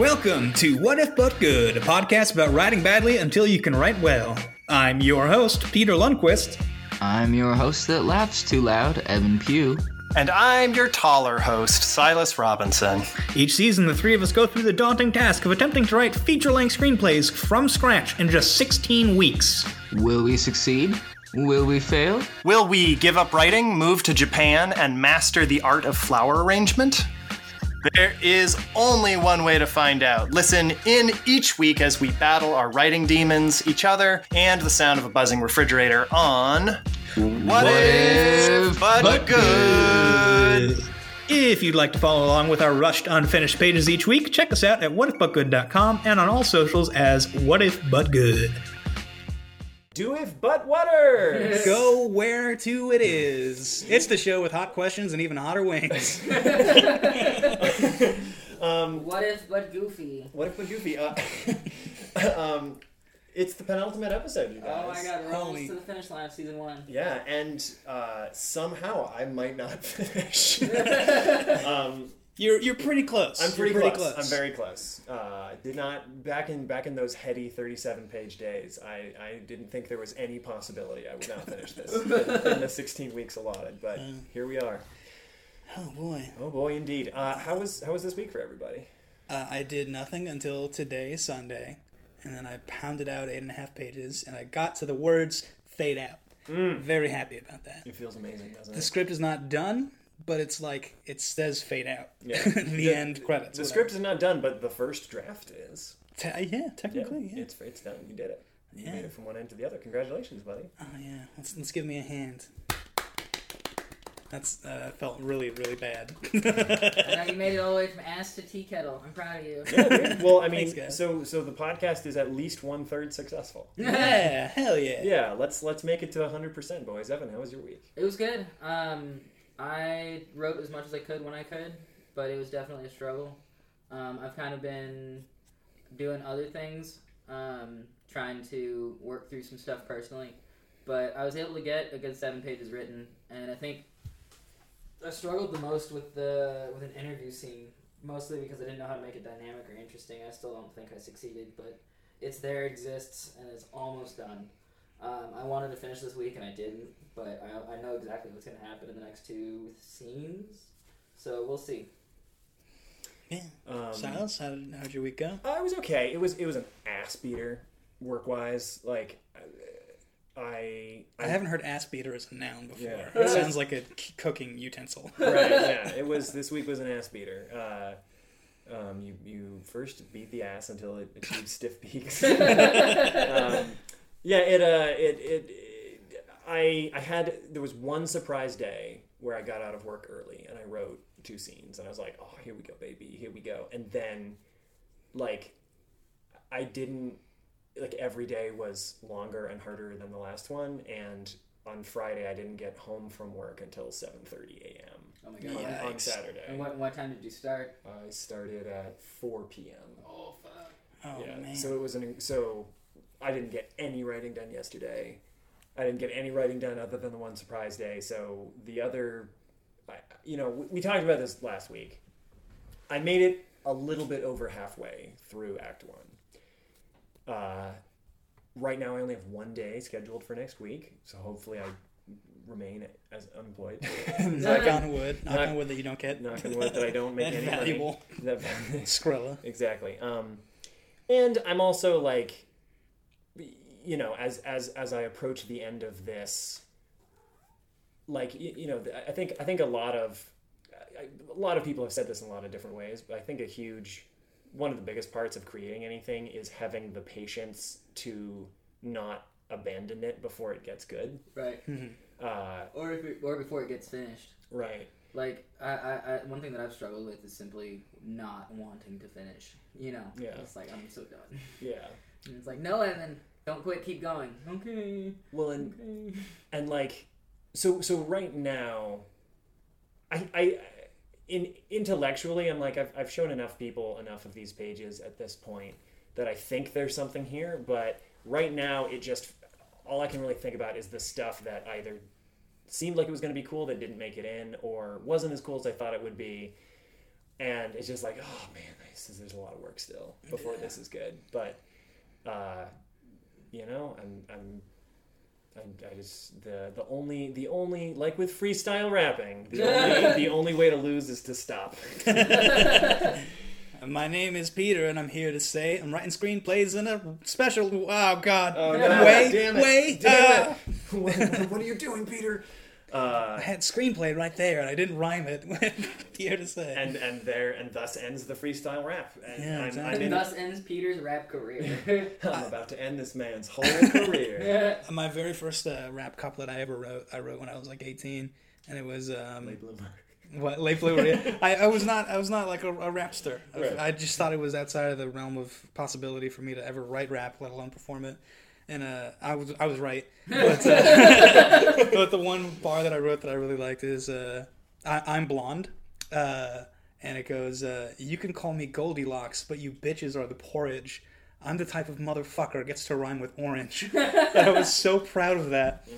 Welcome to What If But Good, a podcast about writing badly until you can write well. I'm your host, Peter Lundquist. I'm your host that laughs too loud, Evan Pugh. And I'm your taller host, Silas Robinson. Each season, the three of us go through the daunting task of attempting to write feature-length screenplays from scratch in just 16 weeks. Will we succeed? Will we fail? Will we give up writing, move to Japan, and master the art of flower arrangement? There is only one way to find out. Listen in each week as we battle our writing demons, each other, and the sound of a buzzing refrigerator on... What If But Good. If you'd like to follow along with our rushed unfinished pages each week, check us out at whatifbutgood.com and on all socials as What If But Good. Do if but water. Yes. Go where to it is. It's the show with hot questions and even hotter wings. What if but goofy? What if but goofy? It's the penultimate episode, you guys. Oh my god, we're almost to the finish line of season one. Yeah, and somehow I might not finish. You're pretty close. I'm pretty close. I'm very close. Back in those heady 37-page days, I didn't think there was any possibility I would not finish this in the 16 weeks allotted. But here we are. Oh boy. Oh boy, indeed. How was this week for everybody? I did nothing until today, Sunday. And then I pounded out 8.5 pages, and I got to the words "fade out." Very happy about that. It feels amazing, doesn't it? The script is not done, but it's like it says "fade out." Yeah. the end credits. The script is not done, but the first draft is. Technically. Yeah. It's done. You did it. You made it from one end to the other. Congratulations, buddy. Oh yeah, let's give me a hand. That's felt really, really bad. You made it all the way from ass to tea kettle. I'm proud of you. Yeah, dude. Well, I mean, thanks, so the podcast is at least 1/3 successful. Yeah, hell yeah. Yeah, let's make it to 100%, boys. Evan, how was your week? It was good. I wrote as much as I could when I could, but it was definitely a struggle. I've kind of been doing other things, trying to work through some stuff personally, but I was able to get a good 7 pages written, and I think I struggled the most with an interview scene, mostly because I didn't know how to make it dynamic or interesting. I still don't think I succeeded, but it exists, and it's almost done. I wanted to finish this week, and I didn't, but I know exactly what's going to happen in the next 2 scenes, so we'll see. Yeah. Silas, how'd your week go? It was okay. It was an ass beater, work-wise. Like... I haven't heard ass beater as a noun before. Yeah. It sounds like a cooking utensil. Right, yeah. It was, this week was an ass beater. You first beat the ass until it achieved stiff peaks. There was one surprise day where I got out of work early and I wrote 2 scenes and I was like, oh, here we go, baby, here we go. And then, like, I didn't, like, every day was longer and harder than the last one, and on Friday I didn't get home from work until 7:30 a.m. Oh my god! Yeah. On Saturday. And what time did you start? I started at 4 p.m. Oh fuck! Oh yeah. Man! So I didn't get any writing done yesterday. I didn't get any writing done other than the one surprise day. So the other, we talked about this last week. I made it a little bit over halfway through Act 1. Right now I only have 1 day scheduled for next week, so hopefully I remain as unemployed. Knock on wood that you don't get. Knock on wood that I don't make any valuable money. Skrilla. Exactly. And I'm also, like, you know, as I approach the end of this, like, you know, I think a lot of people have said this in a lot of different ways, but I think one of the biggest parts of creating anything is having the patience to not abandon it before it gets good. Right. Or before it gets finished. Right. Like, I one thing that I've struggled with is simply not wanting to finish, you know? Yeah. It's like, I'm so done. Yeah. And it's like, no, Evan, don't quit, keep going. Okay. Well, and like, so right now, intellectually, I'm like, I've shown enough people enough of these pages at this point that I think there's something here, but right now it just, all I can really think about is the stuff that either seemed like it was going to be cool that didn't make it in, or wasn't as cool as I thought it would be, And it's just like, oh man, there's a lot of work still before this is good. But you know, I just the only like with freestyle rapping, the only way to lose is to stop. My name is Peter, and I'm here to say I'm writing screenplays in a special. Oh God! Oh, no. Damn it. What are you doing, Peter? I had screenplay right there, and I didn't rhyme it. Here to say, and thus ends the freestyle rap. And, thus ends Peter's rap career. I'm about to end this man's whole career. My very first rap couplet I ever wrote, I wrote when I was like 18, and it was late bloomer. What, late bloomer? Yeah. I was not like a rapster. Right. I just thought it was outside of the realm of possibility for me to ever write rap, let alone perform it. And I was right, but the one bar that I wrote that I really liked is I'm blonde, and it goes, you can call me Goldilocks, but you bitches are the porridge. I'm the type of motherfucker gets to rhyme with orange. I was so proud of that.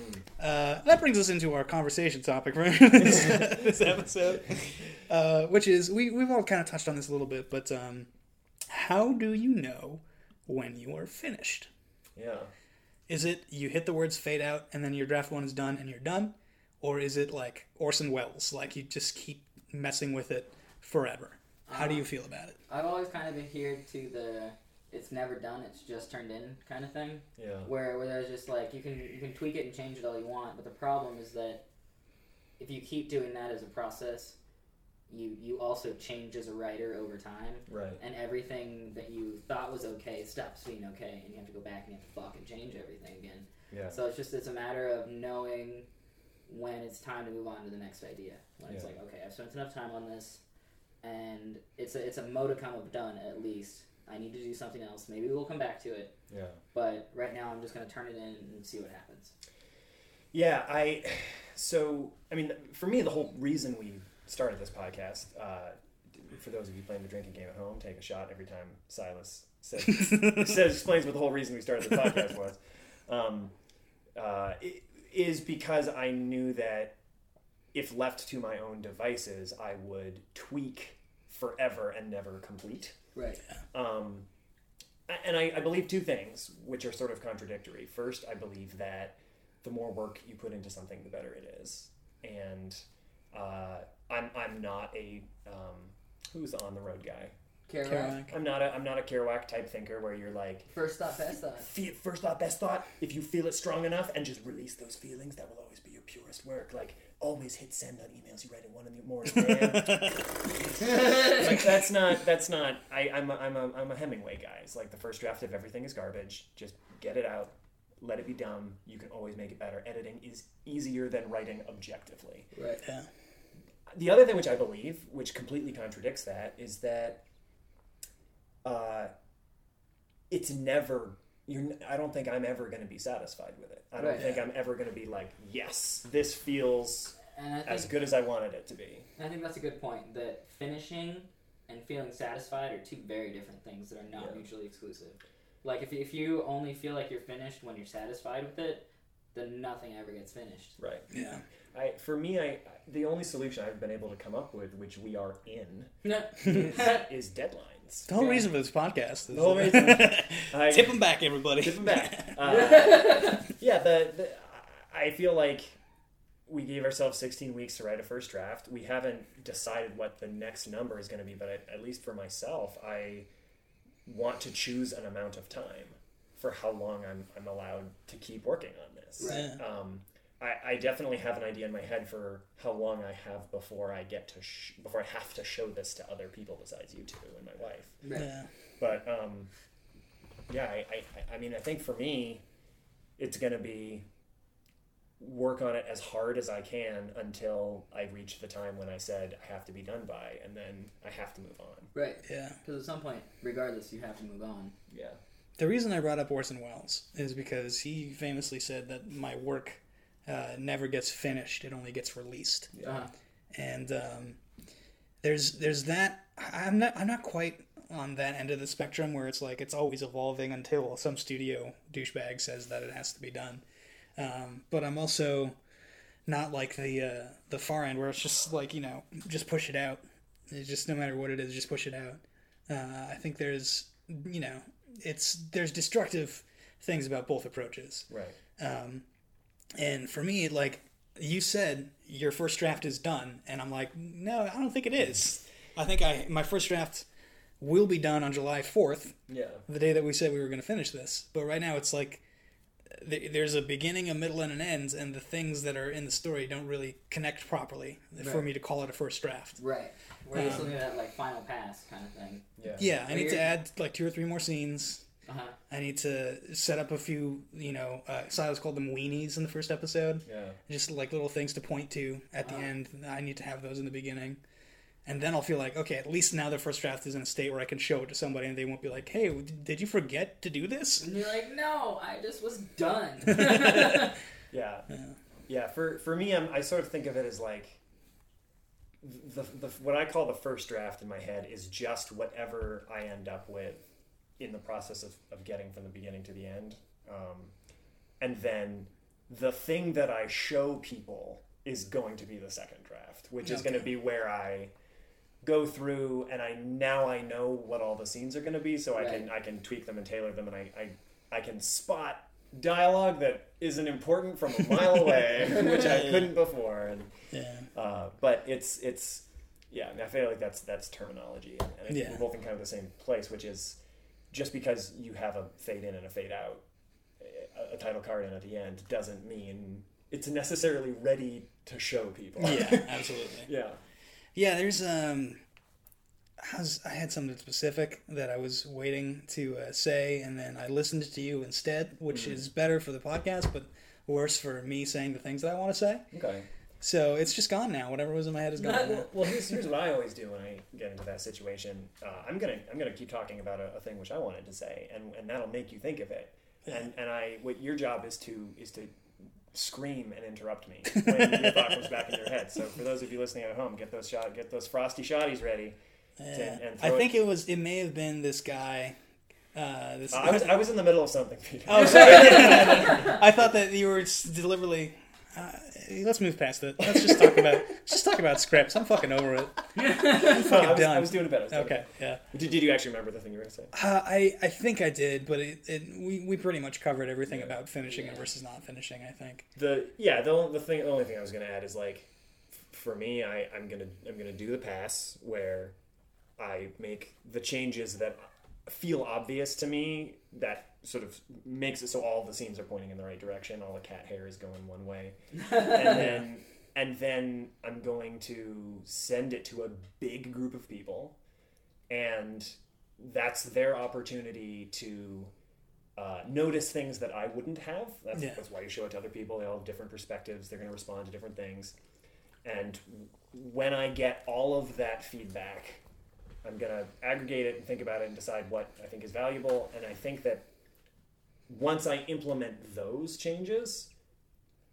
That brings us into our conversation topic for this episode, which is we've all kind of touched on this a little bit, but how do you know when you are finished? Yeah. Is it you hit the words fade out and then your draft one is done and you're done? Or is it like Orson Welles, like you just keep messing with it forever? How do you feel about it? I've always kind of adhered to the it's never done, it's just turned in kind of thing. Yeah. Where there's just like you can tweak it and change it all you want, but the problem is that if you keep doing that as a process, you also change as a writer over time. Right. And everything that you thought was okay stops being okay, and you have to go back and you have to fucking change everything again. Yeah. So it's a matter of knowing when it's time to move on to the next idea. When it's like, okay, I've spent enough time on this, and it's a modicum of done at least. I need to do something else. Maybe we'll come back to it. Yeah. But right now I'm just going to turn it in and see what happens. Yeah, for me, the whole reason we started this podcast, for those of you playing the drinking game at home, take a shot every time Silas explains what the whole reason we started the podcast was, is because I knew that if left to my own devices, I would tweak forever and never complete. Right. And I believe two things, which are sort of contradictory. First, I believe that the more work you put into something, the better it is. And I'm not a who's the on the road guy? Kerouac. I'm not a Kerouac type thinker where you're like first thought, best thought. First thought, best thought. If you feel it strong enough and just release those feelings, that will always be your purest work. Like always hit send on emails you write at 1 in the morning. Like that's not. I'm a Hemingway guy. It's like the first draft of everything is garbage. Just get it out. Let it be dumb. You can always make it better. Editing is easier than writing objectively. Right. Yeah. The other thing which I believe, which completely contradicts that, is that it's never... I don't think I'm ever going to be satisfied with it. I don't think I'm ever going to be like, yes, this feels as good as I wanted it to be. I think that's a good point, that finishing and feeling satisfied are two very different things that are not mutually exclusive. Like, if you only feel like you're finished when you're satisfied with it, then nothing ever gets finished. Right. Yeah. For me, the only solution I've been able to come up with, which we are in, is deadlines. The whole reason for this podcast. The whole reason. Tip them back, everybody. Tip them back. I feel like we gave ourselves 16 weeks to write a first draft. We haven't decided what the next number is going to be, but at least for myself, I want to choose an amount of time for how long I'm allowed to keep working on this. Right. I definitely have an idea in my head for how long I have before I get to before I have to show this to other people besides you two and my wife. Right. Yeah. But I think for me, it's going to be work on it as hard as I can until I reach the time when I said I have to be done by, and then I have to move on. Right. Yeah. Because at some point, regardless, you have to move on. Yeah. The reason I brought up Orson Welles is because he famously said that my work never gets finished; it only gets released. Yeah. And there's that. I'm not quite on that end of the spectrum where it's like it's always evolving until some studio douchebag says that it has to be done. But I'm also not like the far end where it's just like, you know, just push it out. It's just no matter what it is, just push it out. I think there's, you know, there's destructive things about both approaches. Right. And for me, like you said, your first draft is done. And I'm like, no, I don't think it is. I think my first draft will be done on July 4th. Yeah. The day that we said we were going to finish this. But right now it's like there's a beginning, a middle, and an end. And the things that are in the story don't really connect properly for me to call it a first draft. Right. We're just looking at that like final pass kind of thing. Yeah. Yeah. I need to add like 2 or 3 more scenes. Uh-huh. I need to set up a few, Silas called them weenies in the first episode. Yeah. Just like little things to point to at the end. I need to have those in the beginning. And then I'll feel like, okay, at least now the first draft is in a state where I can show it to somebody and they won't be like, hey, did you forget to do this? And you're like, no, I just was done. Yeah. For me, I sort of think of it as like, the what I call the first draft in my head is just whatever I end up with in the process of getting from the beginning to the end. And then the thing that I show people is going to be the second draft, which is going to be where I go through and I know what all the scenes are going to be, so I can tweak them and tailor them, and I can spot dialogue that isn't important from a mile away, which I couldn't before. And, but it's yeah, I mean, I feel like that's terminology, and I think we're both in kind of the same place, which is just because you have a fade in and a fade out, a title card in at the end doesn't mean it's necessarily ready to show people. Yeah, absolutely. Yeah. There's I had something specific that I was waiting to say, and then I listened to you instead, which is better for the podcast, but worse for me saying the things that I want to say. Okay. So it's just gone now. Whatever was in my head is gone. Well, here's what I always do when I get into that situation. I'm gonna keep talking about a thing which I wanted to say, and that'll make you think of it. And what your job is to scream and interrupt me when your thought comes back in your head. So for those of you listening at home, get those frosty shotties ready. And I think it may have been this guy. I was in the middle of something, Peter. Oh, sorry. I thought that you were deliberately. Let's move past it. Let's just talk about scripts. I'm fucking over it. I'm fucking done. I was doing it better. Okay. Yeah. Did you actually remember the thing you were gonna say? I think I did, but we pretty much covered everything about finishing it versus not finishing. I think the only thing I was gonna add is like, for me, I'm gonna do the pass where I make the changes that feel obvious to me that sort of makes it so all the scenes are pointing in the right direction, all the cat hair is going one way, and then I'm going to send it to a big group of people, and that's their opportunity to notice things that I wouldn't have. That's why you show it to other people. They all have different perspectives, they're going to respond to different things, and when I get all of that feedback, I'm going to aggregate it and think about it and decide what I think is valuable. And I think that once I implement those changes,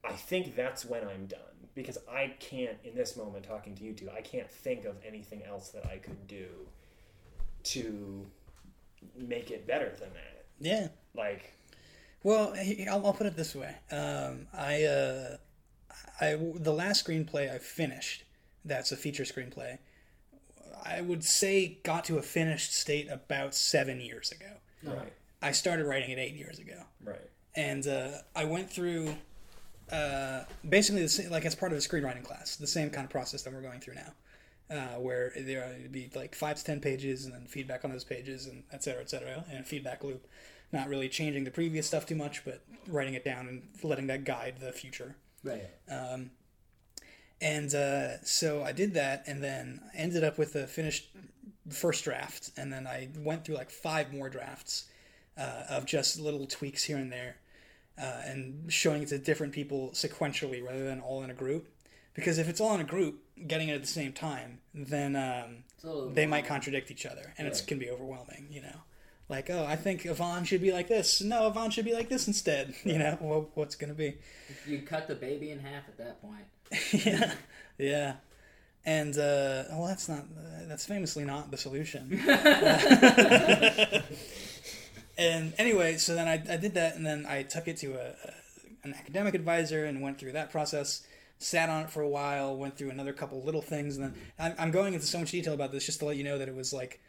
I think that's when I'm done. Because I can't, in this moment talking to you two, I can't think of anything else that I could do to make it better than that. Yeah. Like... Well, I'll put it this way. The last screenplay I finished, that's a feature screenplay, I would say got to a finished state about 7 years ago. Right. I started writing it 8 years ago. Right. And I went through basically the same, like as part of a screenwriting class, the same kind of process that we're going through now, where there would be like 5 to 10 pages and then feedback on those pages and et cetera, and a feedback loop. Not really changing the previous stuff too much, but writing it down and letting that guide the future. Right. So I did that, and then ended up with a finished first draft, and then I went through like 5 more drafts of just little tweaks here and there, and showing it to different people sequentially rather than all in a group. Because if it's all in a group, getting it at the same time, then they might contradict each other, and it can be overwhelming, you know. Like, oh, I think Yvonne should be like this. No, Yvonne should be like this instead. You know, what's going to be? You cut the baby in half at that point. Yeah. And, that's famously not the solution. And anyway, so then I did that, and then I took it to an academic advisor and went through that process. sat on it for a while, went through another couple little things, and then I'm going into so much detail about this just to let you know that it was like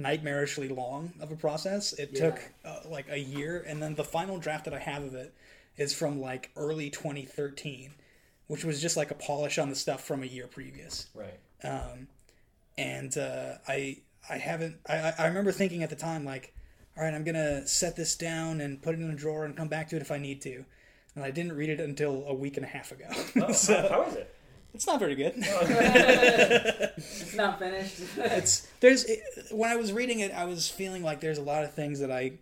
nightmarishly long of a process. It took like a year, and then the final draft that I have of it is from like early 2013, which was just like a polish on the stuff from a year previous. Right. I remember thinking at the time, like, all right, I'm going to set this down and put it in a drawer and come back to it if I need to. And I didn't read it until a week and a half ago. Oh, so, how is it? It's not very good. It's not finished. When I was reading it, I was feeling like there's a lot of things that I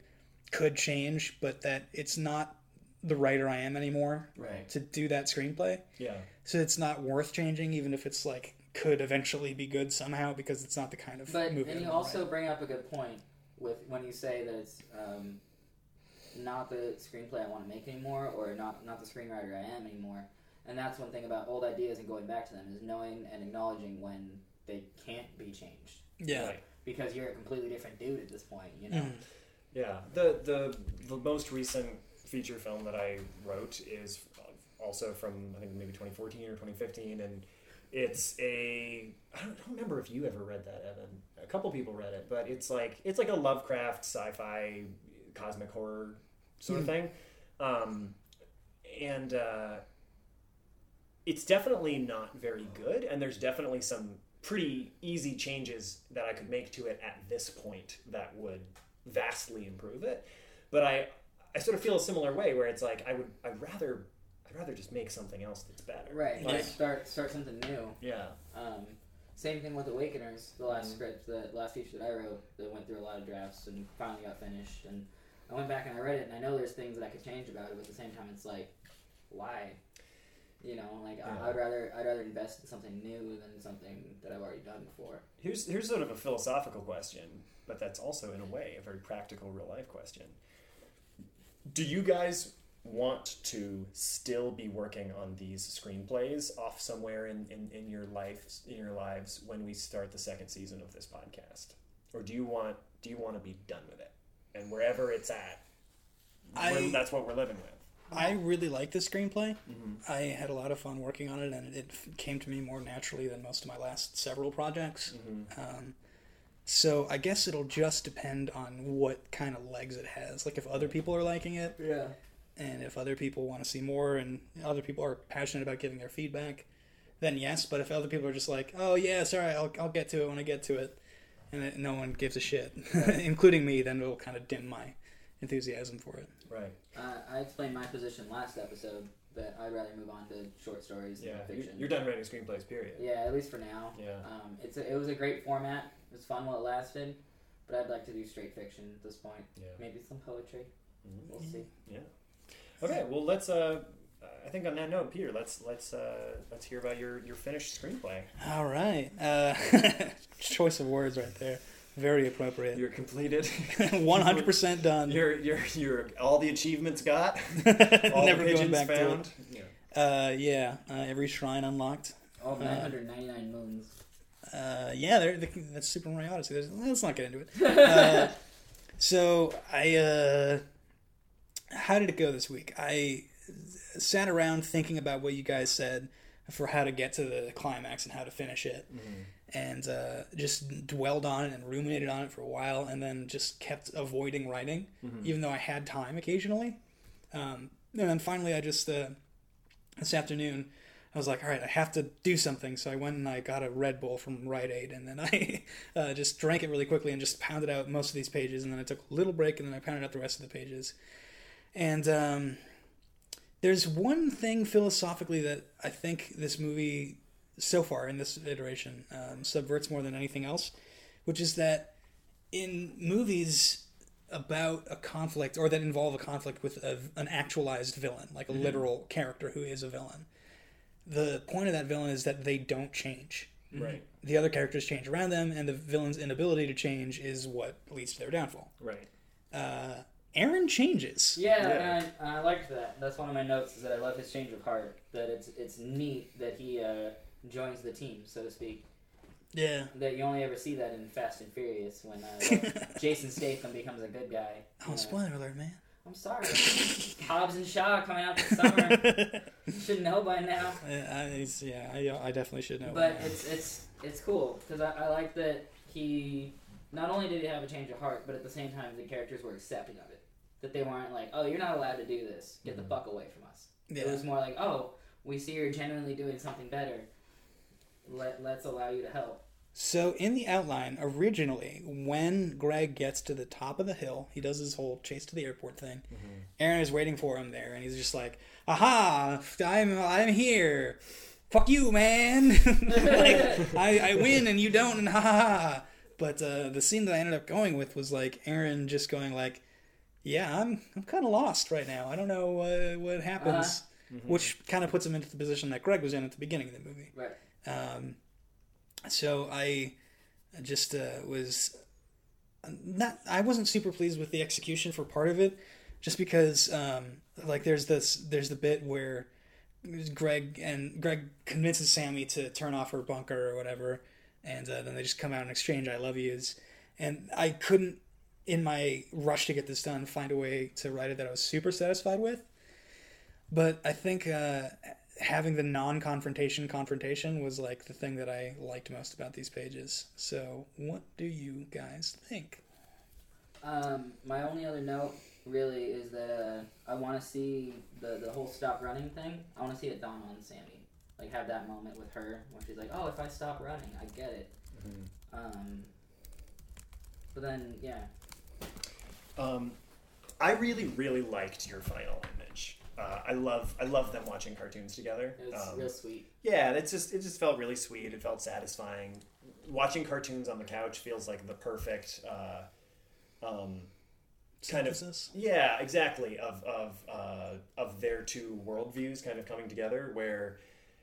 could change, but that it's not the writer I am anymore to do that screenplay. Yeah. So it's not worth changing, even if it's like could eventually be good somehow, because it's not the kind of movie. And you also bring up a good point with when you say that it's not the screenplay I want to make anymore, or not the screenwriter I am anymore. And that's one thing about old ideas and going back to them, is knowing and acknowledging when they can't be changed. Yeah. Right? Because you're a completely different dude at this point, you know? Mm. Yeah. The most recent feature film that I wrote is also from, I think, maybe 2014 or 2015, and it's I don't remember if you ever read that, Evan. A couple people read it, but it's like a Lovecraft sci-fi cosmic horror sort of thing. It's definitely not very good, and there's definitely some pretty easy changes that I could make to it at this point that would vastly improve it. But I sort of feel a similar way, where it's like I'd rather just make something else that's better. Right. Like, start something new. Yeah. Same thing with Awakeners, the last script, the last feature that I wrote that went through a lot of drafts and finally got finished. And I went back and I read it, and I know there's things that I could change about it, but at the same time it's like, why? You know, like, yeah. I'd rather invest in something new than something that I've already done before. Here's sort of a philosophical question, but that's also, in a way, a very practical real-life question. Do you guys want to still be working on these screenplays off somewhere in your life, in your lives, when we start the second season of this podcast? Or do you want to be done with it? And wherever it's at, that's what we're living with. I really like this screenplay. Mm-hmm. I had a lot of fun working on it, and it came to me more naturally than most of my last several projects. Mm-hmm. So I guess it'll just depend on what kind of legs it has. Like, if other people are liking it. Yeah. And if other people want to see more and other people are passionate about giving their feedback, then yes. But if other people are just like, oh, yeah, sorry, I'll get to it when I get to it, and it, no one gives a shit, including me, then it'll kind of dim my enthusiasm for it. Right. I explained my position last episode, that I'd rather move on to short stories than fiction. You're done writing screenplays, period. Yeah, at least for now. Yeah. It was a great format. It was fun while it lasted, but I'd like to do straight fiction at this point. Yeah. Maybe some poetry. Mm-hmm. We'll see. Yeah. Okay, well, let's. I think on that note, Peter, let's hear about your finished screenplay. All right, choice of words right there, very appropriate. You're completed, 100% done. You're all the achievements got, all never the pigeons going back found. To it. Yeah, every shrine unlocked. All 999 moons. That's Super Mario Odyssey. Let's not get into it. How did it go this week? I sat around thinking about what you guys said for how to get to the climax and how to finish it, and just dwelled on it and ruminated on it for a while, and then just kept avoiding writing, even though I had time occasionally. And then finally, I just this afternoon, I was like, all right, I have to do something. So I went and I got a Red Bull from Rite Aid, and then I just drank it really quickly and just pounded out most of these pages, and then I took a little break, and then I pounded out the rest of the pages. And there's one thing philosophically that I think this movie, so far in this iteration, subverts more than anything else, which is that in movies about a conflict, or that involve a conflict with an actualized villain, like a literal character who is a villain, the point of that villain is that they don't change. Right. The other characters change around them, and the villain's inability to change is what leads to their downfall. Right. Aaron changes. Yeah. And I liked that. That's one of my notes, is that I love his change of heart. That it's neat that he joins the team, so to speak. Yeah. That you only ever see that in Fast and Furious when Jason Statham becomes a good guy. Oh, spoiler alert, man. I'm sorry. Hobbs and Shaw coming out this summer. Should know by now. I definitely should know. But it's cool because I like that he not only did he have a change of heart, but at the same time the characters were accepting of it. That they weren't like, oh, you're not allowed to do this. Get the fuck away from us. Yeah. It was more like, oh, we see you're genuinely doing something better. Let's allow you to help. So in the outline, originally, when Greg gets to the top of the hill, he does his whole chase to the airport thing. Mm-hmm. Aaron is waiting for him there, and he's just like, aha, I'm here. Fuck you, man. Like, I win and you don't, and ha ha ha. But the scene that I ended up going with was like Aaron just going like, yeah, I'm kind of lost right now. I don't know what happens. Mm-hmm. Which kind of puts him into the position that Greg was in at the beginning of the movie. Right. So I just was not. I wasn't super pleased with the execution for part of it, just because like there's the bit where Greg convinces Sammy to turn off her bunker or whatever, and then they just come out and exchange "I love yous," and I couldn't, in my rush to get this done, find a way to write it that I was super satisfied with. But I think having the confrontation was like the thing that I liked most about these pages. So what do you guys think? My only other note really is that I want to see the whole stop running thing. I want to see it dawn on Sammy. Like have that moment with her when she's like, oh, if I stop running, I get it. Mm-hmm. But then, yeah. I really, really liked your final image. I love them watching cartoons together. It was real sweet. Yeah, it just felt really sweet. It felt satisfying. Watching cartoons on the couch feels like the perfect kind of synthesis. Yeah, exactly. Of their two worldviews kind of coming together, where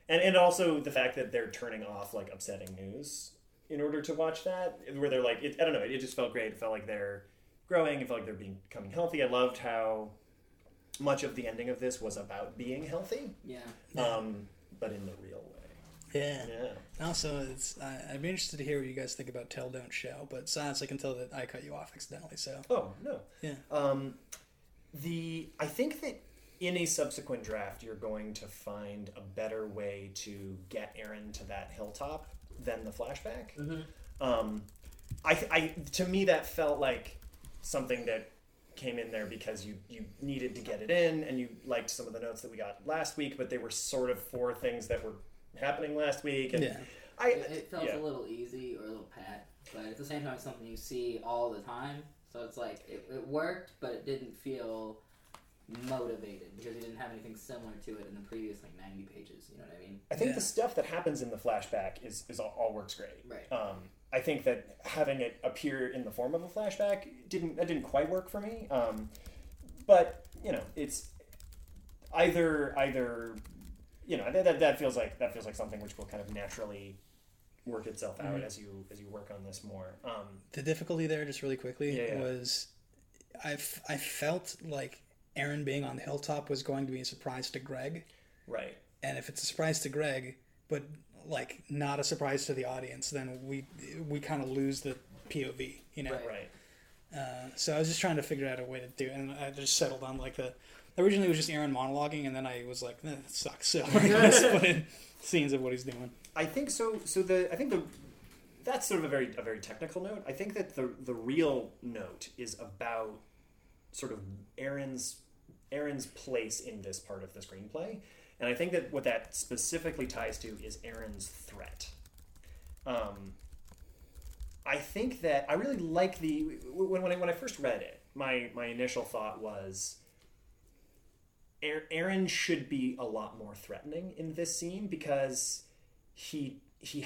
and also the fact that they're turning off like upsetting news in order to watch that, where they're like, I don't know, it just felt great. It felt like they're growing. It felt like they're becoming healthy. I loved how much of the ending of this was about being healthy, but in the real way. Yeah. Also, I'd be interested to hear what you guys think about Tell Don't Show. But Silas, I can tell that I cut you off accidentally. So. Oh no. Yeah. I think that in a subsequent draft, you're going to find a better way to get Aaron to that hilltop than the flashback. Mm-hmm. To me that felt like something that came in there because you needed to get it in, and you liked some of the notes that we got last week, but they were sort of for things that were happening last week. And it felt a little easy or a little pat, but at the same time, it's something you see all the time. So it's like, it worked, but it didn't feel motivated because you didn't have anything similar to it in the previous like 90 pages. You know what I mean? I think the stuff that happens in the flashback is all works great. Right. I think that having it appear in the form of a flashback didn't quite work for me. But you know, it's either you know, that feels like something which will kind of naturally work itself out as you work on this more. The difficulty there, just really quickly, was I felt like Aaron being on the hilltop was going to be a surprise to Greg. Right. And if it's a surprise to Greg, but like not a surprise to the audience, then we kind of lose the POV, you know? Right. So I was just trying to figure out a way to do it, and I just settled on like originally it was just Aaron monologuing, and then I was like, that sucks. So we're going to put in scenes of what he's doing. I think so. So that's sort of a very technical note. I think that the real note is about sort of Aaron's place in this part of the screenplay. And I think that what that specifically ties to is Aaron's threat. I think that I really like when I first read it, my initial thought was Aaron should be a lot more threatening in this scene because he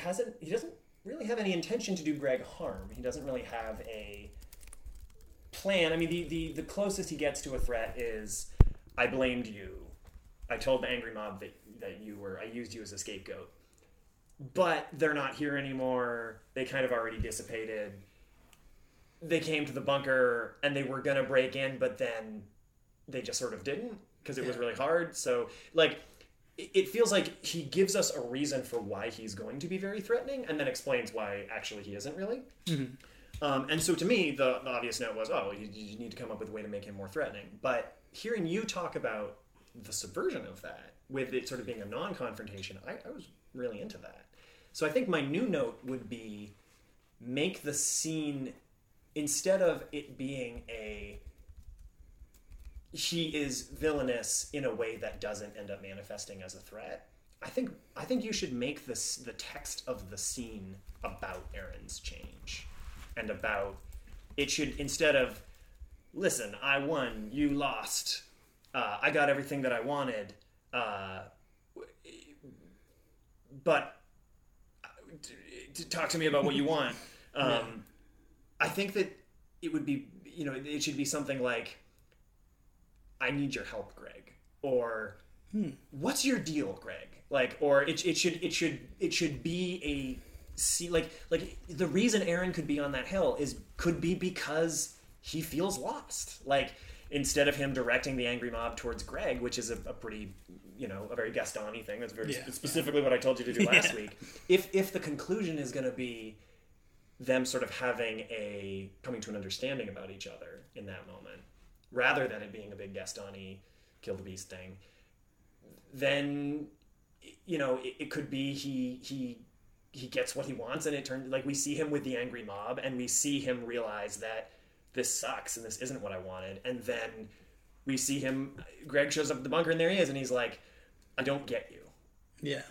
doesn't really have any intention to do Greg harm. He doesn't really have a plan. I mean, the closest he gets to a threat is, I blamed you. I told the angry mob that I used you as a scapegoat. But they're not here anymore. They kind of already dissipated. They came to the bunker, and they were going to break in, but then they just sort of didn't, because it was really hard. So, like, it feels like he gives us a reason for why he's going to be very threatening, and then explains why, actually, he isn't really. Mm-hmm. And so to me, the obvious note was, oh, you need to come up with a way to make him more threatening. But hearing you talk about the subversion of that, with it sort of being a non-confrontation, I was really into that. So I think my new note would be, make the scene, instead of it being a, she is villainous in a way that doesn't end up manifesting as a threat, I think you should make this, the text of the scene about Aaron's change. And about, it should, instead of, listen, I won, you lost, I got everything that I wanted, but talk to me about what you want. I think that it would be, it should be something like, I need your help, Greg, or what's your deal, Greg? Like, or it should be a. See, like the reason Aaron could be on that hill could be because he feels lost. Like, instead of him directing the angry mob towards Greg, which is a pretty, a very Gaston-y thing. That's very specifically what I told you to do last week. If the conclusion is going to be them sort of having coming to an understanding about each other in that moment, rather than it being a big Gaston-y kill the beast thing, then it could be he gets what he wants, and it turns like we see him with the angry mob, and we see him realize that this sucks and this isn't what I wanted. And then we see him, Greg shows up at the bunker, and there he is, and he's like, I don't get you. Yeah.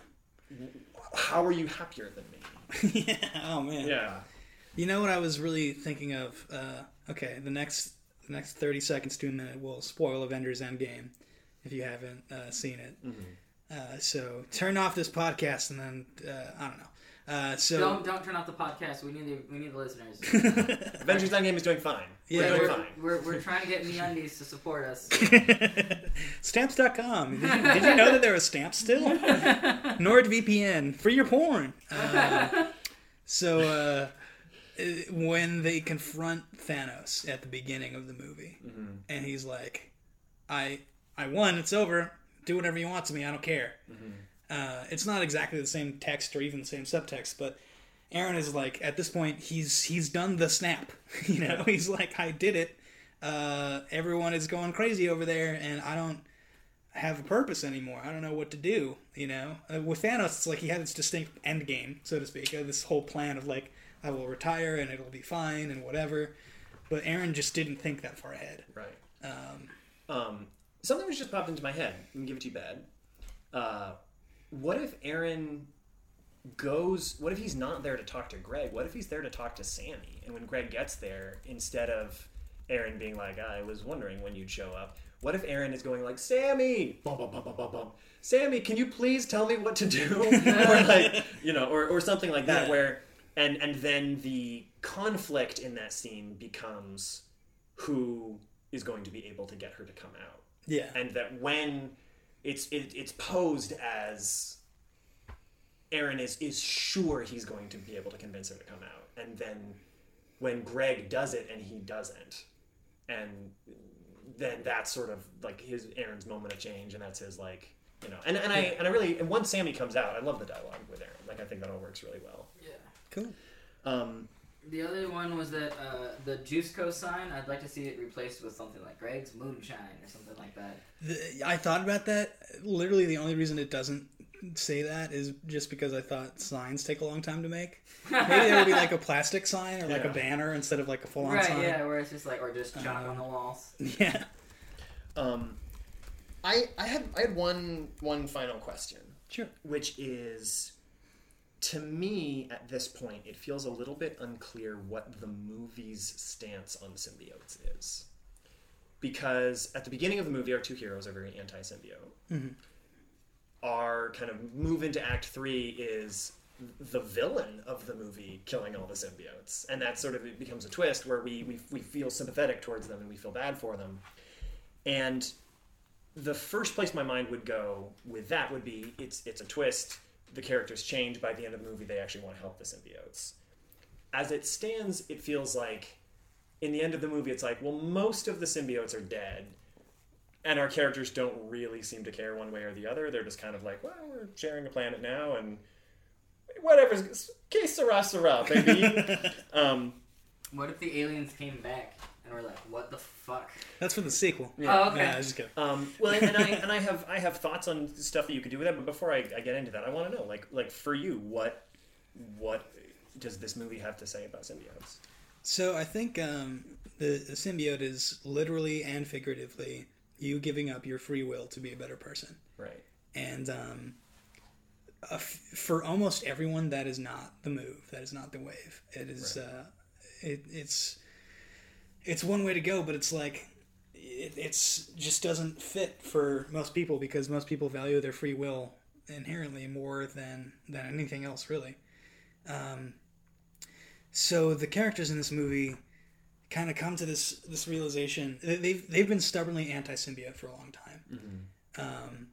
How are you happier than me? Yeah. Oh man. Yeah. You know what I was really thinking of? Okay. The next 30 seconds to a minute will spoil Avengers Endgame if you haven't seen it. Mm-hmm. So turn off this podcast and then, I don't know. So don't turn off the podcast. We need the listeners. Avengers Endgame is doing fine. Yeah, we're doing fine. We're trying to get MeUndies to support us. Stamps.com. Did you know that there was Stamps still? NordVPN for your porn. When they confront Thanos at the beginning of the movie, mm-hmm. and he's like, "I won. It's over. Do whatever you want to me. I don't care." Mm-hmm. It's not exactly the same text or even the same subtext, but Aaron is like, at this point, he's done the snap. He's like, I did it. Everyone is going crazy over there, and I don't have a purpose anymore. I don't know what to do. With Thanos, it's like he had this distinct end game, so to speak. This whole plan of like, I will retire and it'll be fine and whatever. But Aaron just didn't think that far ahead. Right. Something was just popped into my head. Let me give it to you bad. What if Aaron goes... What if he's not there to talk to Greg? What if he's there to talk to Sammy? And when Greg gets there, instead of Aaron being like, I was wondering when you'd show up, what if Aaron is going like, Sammy! Bum, bum, bum, bum, bum, bum. Sammy, can you please tell me what to do? Or like, or something like that, where... And then the conflict in that scene becomes who is going to be able to get her to come out. Yeah. And that when... It's posed as Aaron is sure he's going to be able to convince her to come out. And then when Greg does it and he doesn't, and then that's sort of like Aaron's moment of change, and that's his like, and once Sammy comes out, I love the dialogue with Aaron. Like, I think that all works really well. Yeah. Cool. The other one was that the Juice Co sign, I'd like to see it replaced with something like Greg's Moonshine or something like that. I thought about that. Literally the only reason it doesn't say that is just because I thought signs take a long time to make. Maybe there would be like a plastic sign or like a banner instead of like a full-on sign. Right, yeah, where it's just like, or just chalk on the walls. Yeah. I had one final question. Sure. Which is... To me, at this point, it feels a little bit unclear what the movie's stance on symbiotes is. Because at the beginning of the movie, our two heroes are very anti-symbiote. Mm-hmm. Our kind of move into Act 3 is the villain of the movie killing all the symbiotes. And that sort of it becomes a twist where we feel sympathetic towards them and we feel bad for them. And the first place my mind would go with that would be, it's a twist... The characters change. By the end of the movie, they actually want to help the symbiotes. As it stands, it feels like in the end of the movie, it's like, well, most of the symbiotes are dead, and our characters don't really seem to care one way or the other. They're just kind of like, well, we're sharing a planet now, and whatever, que sera, sera, baby. What if the aliens came back and were like, "What the fuck?" That's from the sequel. Yeah. Oh, okay. Yeah, I was just kidding. Well, and I have thoughts on stuff that you could do with that. But before I get into that, I want to know, like for you, what does this movie have to say about symbiotes? So I think the symbiote is literally and figuratively you giving up your free will to be a better person. Right. And for almost everyone, that is not the move. That is not the wave. It is. Right. It's one way to go, but it's like it's just doesn't fit for most people because most people value their free will inherently more than anything else, really. So the characters in this movie kind of come to this realization. They've been stubbornly anti-symbiote for a long time. Mm-hmm.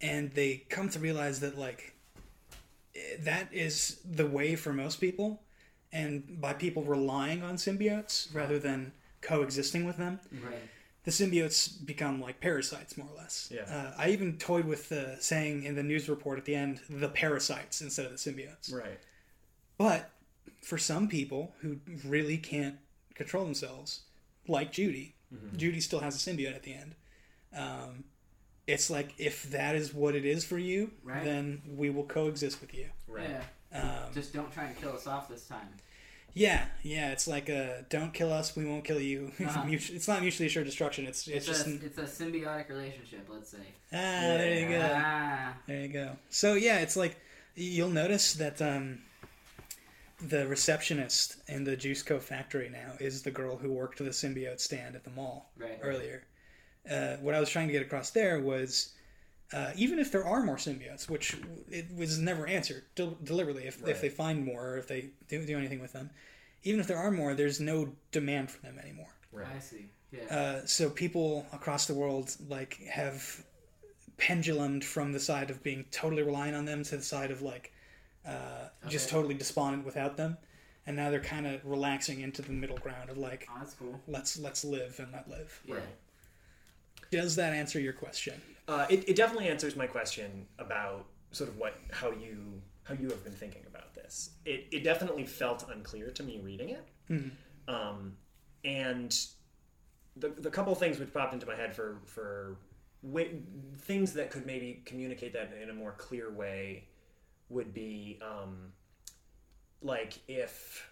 And they come to realize that like that is the way for most people. And by people relying on symbiotes rather than coexisting with them, right. The symbiotes become like parasites, more or less. Yeah. I even toyed with saying in the news report at the end, the parasites instead of the symbiotes. Right. But for some people who really can't control themselves, like Judy, mm-hmm. Judy still has a symbiote at the end. It's like, if that is what it is for you, right. Then we will coexist with you. Right. Yeah. Just don't try and kill us off this time. Yeah, it's like a don't kill us, we won't kill you. Uh-huh. It's not mutually assured destruction. It's a symbiotic relationship, let's say. There you go. There you go. So yeah, it's like you'll notice that the receptionist in the Juice Co. factory now is the girl who worked the symbiote stand at the mall earlier. What I was trying to get across there was. Even if there are more symbiotes, which it was never answered deliberately, if they find more or if they do anything with them, even if there are more, there's no demand for them anymore. Right. I see. Yeah. So people across the world like have pendulumed from the side of being totally reliant on them to the side of like just totally despondent without them, and now they're kind of relaxing into the middle ground of like, oh, that's cool. Let's live and let live. Yeah. Right. Does that answer your question? It definitely answers my question about sort of how you have been thinking about this. It definitely felt unclear to me reading it, mm-hmm. And the couple things which popped into my head for things that could maybe communicate that in a more clear way would be like if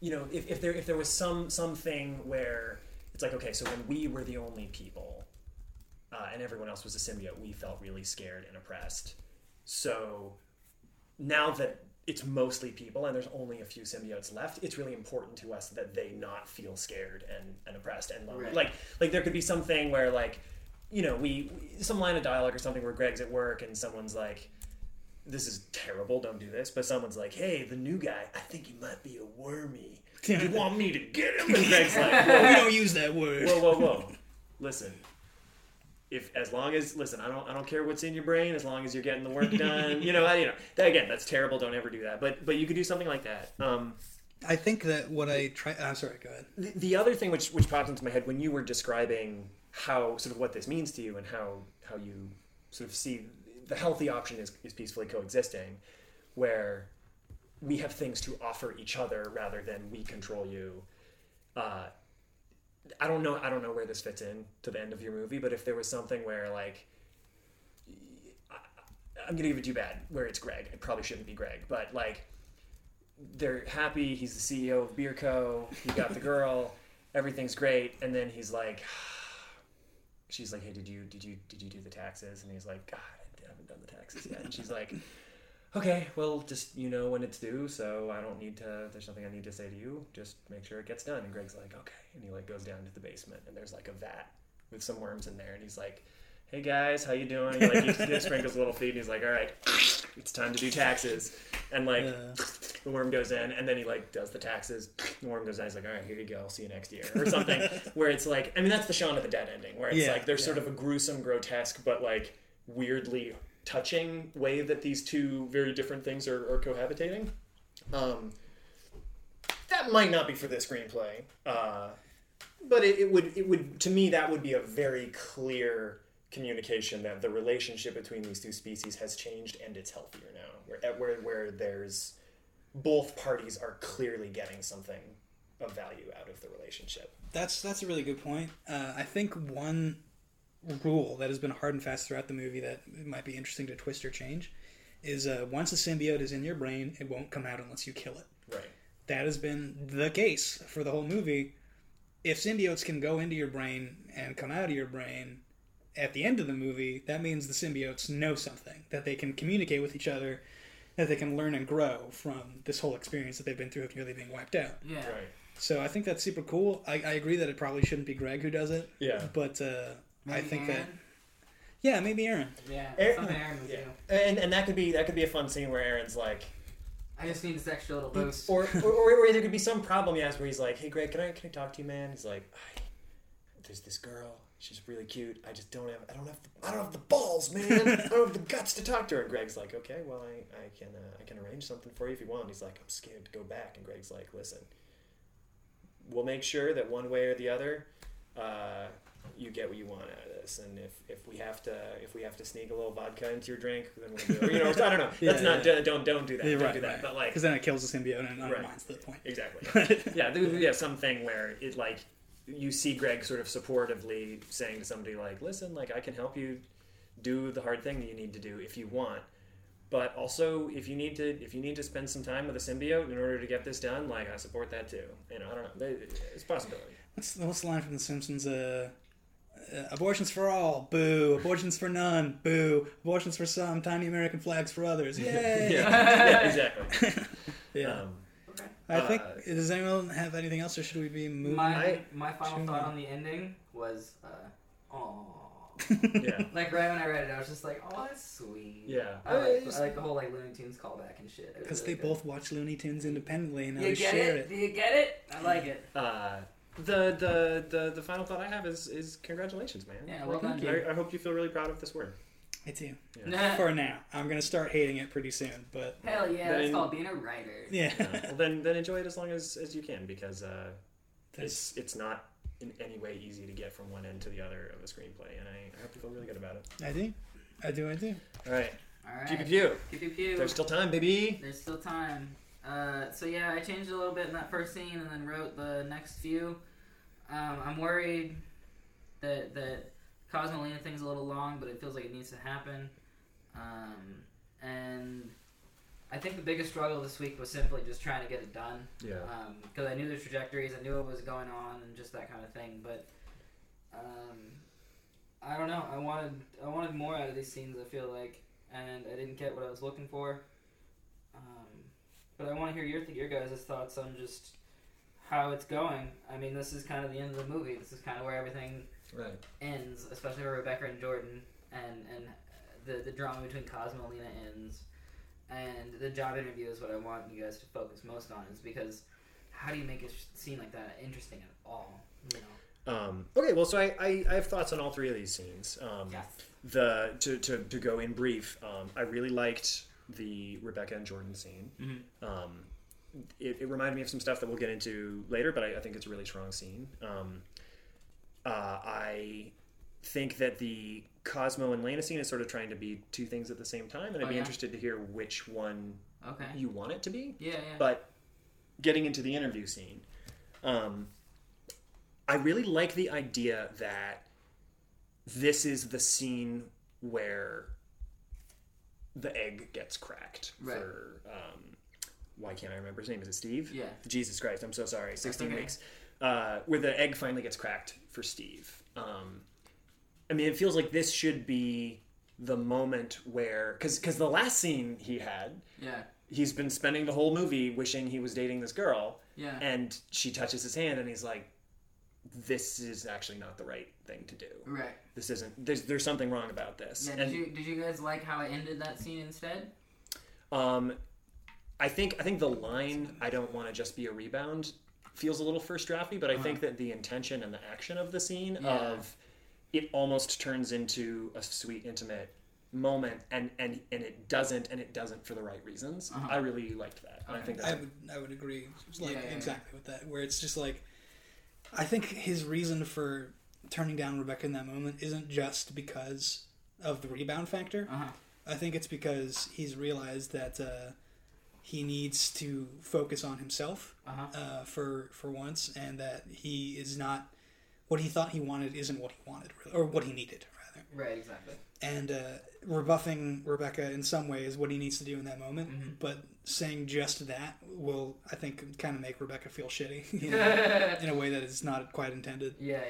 you know if there was something where. It's like, okay, so when we were the only people and everyone else was a symbiote, we felt really scared and oppressed. So now that it's mostly people and there's only a few symbiotes left, it's really important to us that they not feel scared and oppressed and lonely. Right. Like there could be something where like, you know, some line of dialogue or something where Greg's at work and someone's like, this is terrible, don't do this. But someone's like, hey, the new guy, I think he might be a wormy. Do you want me to get him? And Greg's like, well, we don't use that word. Whoa. Listen. I don't care what's in your brain as long as you're getting the work done. Again, that's terrible. Don't ever do that. But you could do something like that. I think that I'm sorry, go ahead. The other thing which popped into my head when you were describing how sort of what this means to you and how you sort of see the healthy option is peacefully coexisting, where we have things to offer each other rather than we control you. I don't know where this fits in to the end of your movie, but if there was something where like, I'm going to give it too bad, where it's Greg. It probably shouldn't be Greg, but like, they're happy. He's the CEO of Beer Co. He got the girl. Everything's great. And then he's like, she's like, hey, did you do the taxes? And he's like, God, I haven't done the taxes yet. And she's like, okay, well, just, you know when it's due, so I don't need to, there's nothing I need to say to you, just make sure it gets done. And Greg's like, okay. And he like goes down to the basement and there's like a vat with some worms in there. And he's like, hey guys, how you doing? And he sprinkles a little feed and he's like, all right, it's time to do taxes. And like the worm goes in and then he like does the taxes. The worm goes in, he's like, all right, here you go. I'll see you next year or something where it's like, I mean, that's the Shaun of the Dead ending where it's there's sort of a gruesome, grotesque, but like weirdly touching way that these two very different things are cohabitating. That might not be for this screenplay, but it would to me that would be a very clear communication that the relationship between these two species has changed and it's healthier now. where there's both parties are clearly getting something of value out of the relationship. That's a really good point. I think one rule that has been hard and fast throughout the movie that might be interesting to twist or change is once a symbiote is in your brain, it won't come out unless you kill it. Right. That has been the case for the whole movie. If symbiotes can go into your brain and come out of your brain at the end of the movie, that means the symbiotes know something, that they can communicate with each other, that they can learn and grow from this whole experience that they've been through of nearly being wiped out. Yeah. Right. So I think that's super cool. I agree that it probably shouldn't be Greg who does it. Yeah. But maybe I think Aaron? That... Yeah, maybe Aaron. Yeah, something Aaron would do. And that could be a fun scene where Aaron's like... I just need this extra little boost. Or there could be some problem he has where he's like, hey, Greg, can I talk to you, man? He's like, there's this girl. She's really cute. I just don't have the balls, man. I don't have the guts to talk to her. And Greg's like, okay, well, I can arrange something for you if you want. He's like, I'm scared to go back. And Greg's like, listen, we'll make sure that one way or the other, you get what you want out of this. And if we have to sneak a little vodka into your drink, then we'll do it. You know, I don't know. Don't do that. Yeah, don't do that. Right. But like, because then it kills the symbiote and undermines the point. Exactly. Yeah, there would be something where it like. You see Greg sort of supportively saying to somebody like, listen, like I can help you do the hard thing that you need to do if you want, but also if you need to spend some time with a symbiote in order to get this done, like I support that too. You know, I don't know. It's a possibility. What's the line from The Simpsons? Abortions for all, boo. Abortions for none, boo. Abortions for some, tiny American flags for others. Yay! Yeah, exactly. Yeah. I think, does anyone have anything else, or should we be moving? My final thought on the ending was, aww. Yeah. Like, right when I read it, I was just like, oh, that's sweet. Yeah. I like the whole, like, Looney Tunes callback and shit. Because really they both watch Looney Tunes independently, and now they share it. Do you get it? I like it. The final thought I have is congratulations, man. Yeah, well done. I hope you feel really proud of this work. I do. Yeah. For now. I'm going to start hating it pretty soon, but... Hell yeah, that's called being a writer. Yeah. Well, then enjoy it as long as you can, because it's not in any way easy to get from one end to the other of a screenplay, and I hope you feel really good about it. I do. All right. Pew. There's still time, baby. There's still time. So yeah, I changed a little bit in that first scene and then wrote the next few. I'm worried that Cosmolina thing's a little long, but it feels like it needs to happen. And I think the biggest struggle this week was simply just trying to get it done. Yeah. Because I knew the trajectories, I knew what was going on, and just that kind of thing. But I don't know. I wanted more out of these scenes. I feel like, and I didn't get what I was looking for. But I want to hear your guys' thoughts on just how it's going. I mean, this is kind of the end of the movie. This is kind of where everything. Right. Ends, especially for Rebecca and Jordan, and the drama between Cosmo and Lena ends, and the job interview is what I want you guys to focus most on, is because how do you make a scene like that interesting at all? You know. Okay. Well, so I have thoughts on all three of these scenes. Yes. To go in brief, I really liked the Rebecca and Jordan scene. Mm-hmm. It reminded me of some stuff that we'll get into later, but I think it's a really strong scene. I think that the Cosmo and Lena scene is sort of trying to be two things at the same time, and I'd be interested to hear which one you want it to be. Yeah. But getting into the interview scene, I really like the idea that this is the scene where the egg gets cracked. Right. For, why can't I remember his name? Is it Steve? Yeah. Jesus Christ, I'm so sorry. 16 weeks. Where the egg finally gets cracked for Steve. I mean, it feels like this should be the moment where... Because the last scene he had, he's been spending the whole movie wishing he was dating this girl, and she touches his hand, and he's like, this is actually not the right thing to do. Right. This isn't... There's something wrong about this. Yeah, did you guys like how I ended that scene instead? I think the line, I don't want to just be a rebound... feels a little first drafty, but I think that the intention and the action of the scene of it almost turns into a sweet, intimate moment, and it doesn't for the right reasons. I really liked that. Okay. And I think that's I would agree, like, exactly with that. Where it's just like, I think his reason for turning down Rebecca in that moment isn't just because of the rebound factor. I think it's because he's realized that he needs to focus on himself for once, and that he is not what he thought he wanted isn't what he wanted, or what he needed, rather. Right, exactly. And rebuffing Rebecca in some way is what he needs to do in that moment, mm-hmm. but saying just that will, I think, kind of make Rebecca feel shitty, you know, in a way that is not quite intended. Yeah.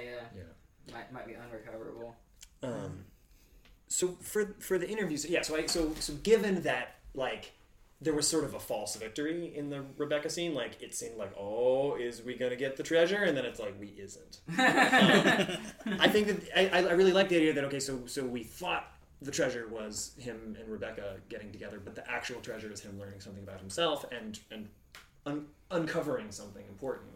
Might be unrecoverable. So for the interviews, so given that, like, there was sort of a false victory in the Rebecca scene, like it seemed like, oh, is we gonna get the treasure? And then it's like, we isn't. I think that I really like the idea that so we thought the treasure was him and Rebecca getting together, but the actual treasure is him learning something about himself and uncovering something important.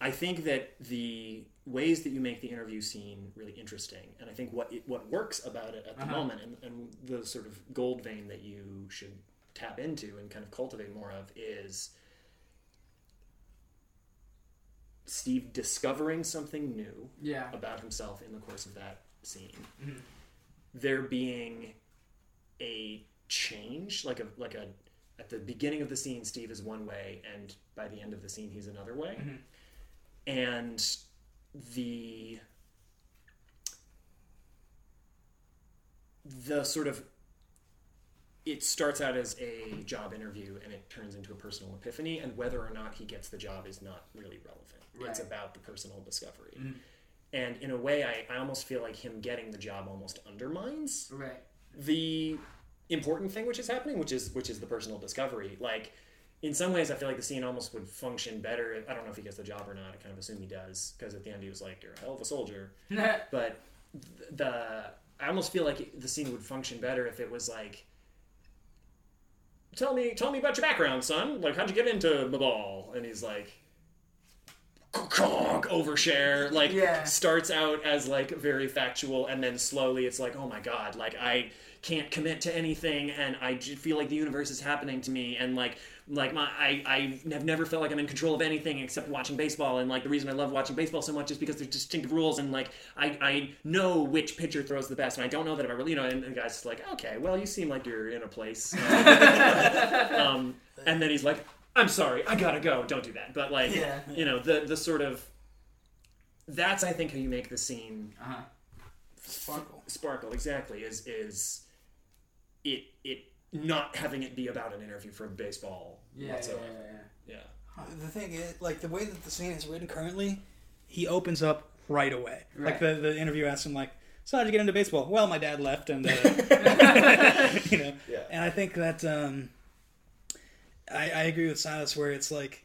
I think that the ways that you make the interview scene really interesting, and I think what works about it at the moment, and the sort of gold vein that you should tap into and kind of cultivate more of, is Steve discovering something new about himself in the course of that scene. Mm-hmm. There being a change, like at the beginning of the scene, Steve is one way, and by the end of the scene, he's another way. Mm-hmm. And the sort of, it starts out as a job interview and it turns into a personal epiphany, and whether or not he gets the job is not really relevant. Right. It's about the personal discovery. Mm-hmm. And in a way, I almost feel like him getting the job almost undermines the important thing which is happening, which is the personal discovery. Like, in some ways, I feel like the scene almost would function better. I don't know if he gets the job or not. I kind of assume he does, because at the end he was like, you're a hell of a soldier. But I almost feel like the scene would function better if it was like, Tell me about your background, son. Like, how'd you get into the ball? And he's like, conk, overshare. Like, starts out as, like, very factual, and then slowly it's like, oh my god, like, I can't commit to anything, and I feel like the universe is happening to me, and, I have never felt like I'm in control of anything except watching baseball, and, like, the reason I love watching baseball so much is because there's distinctive rules, and, like, I know which pitcher throws the best, and I don't know that if I really, you know, and the guy's just like, okay, well, you seem like you're in a place. And then he's like, I'm sorry, I gotta go, don't do that. But, like, you know, the sort of, that's, I think, how you make the scene sparkle, exactly, is it not having it be about an interview for baseball whatsoever. The thing is, like, the way that the scene is written currently, he opens up right away. Like, the interview asks him, like, so how'd you get into baseball? Well, my dad left, and you know. And I think that I agree with Silas, where it's like,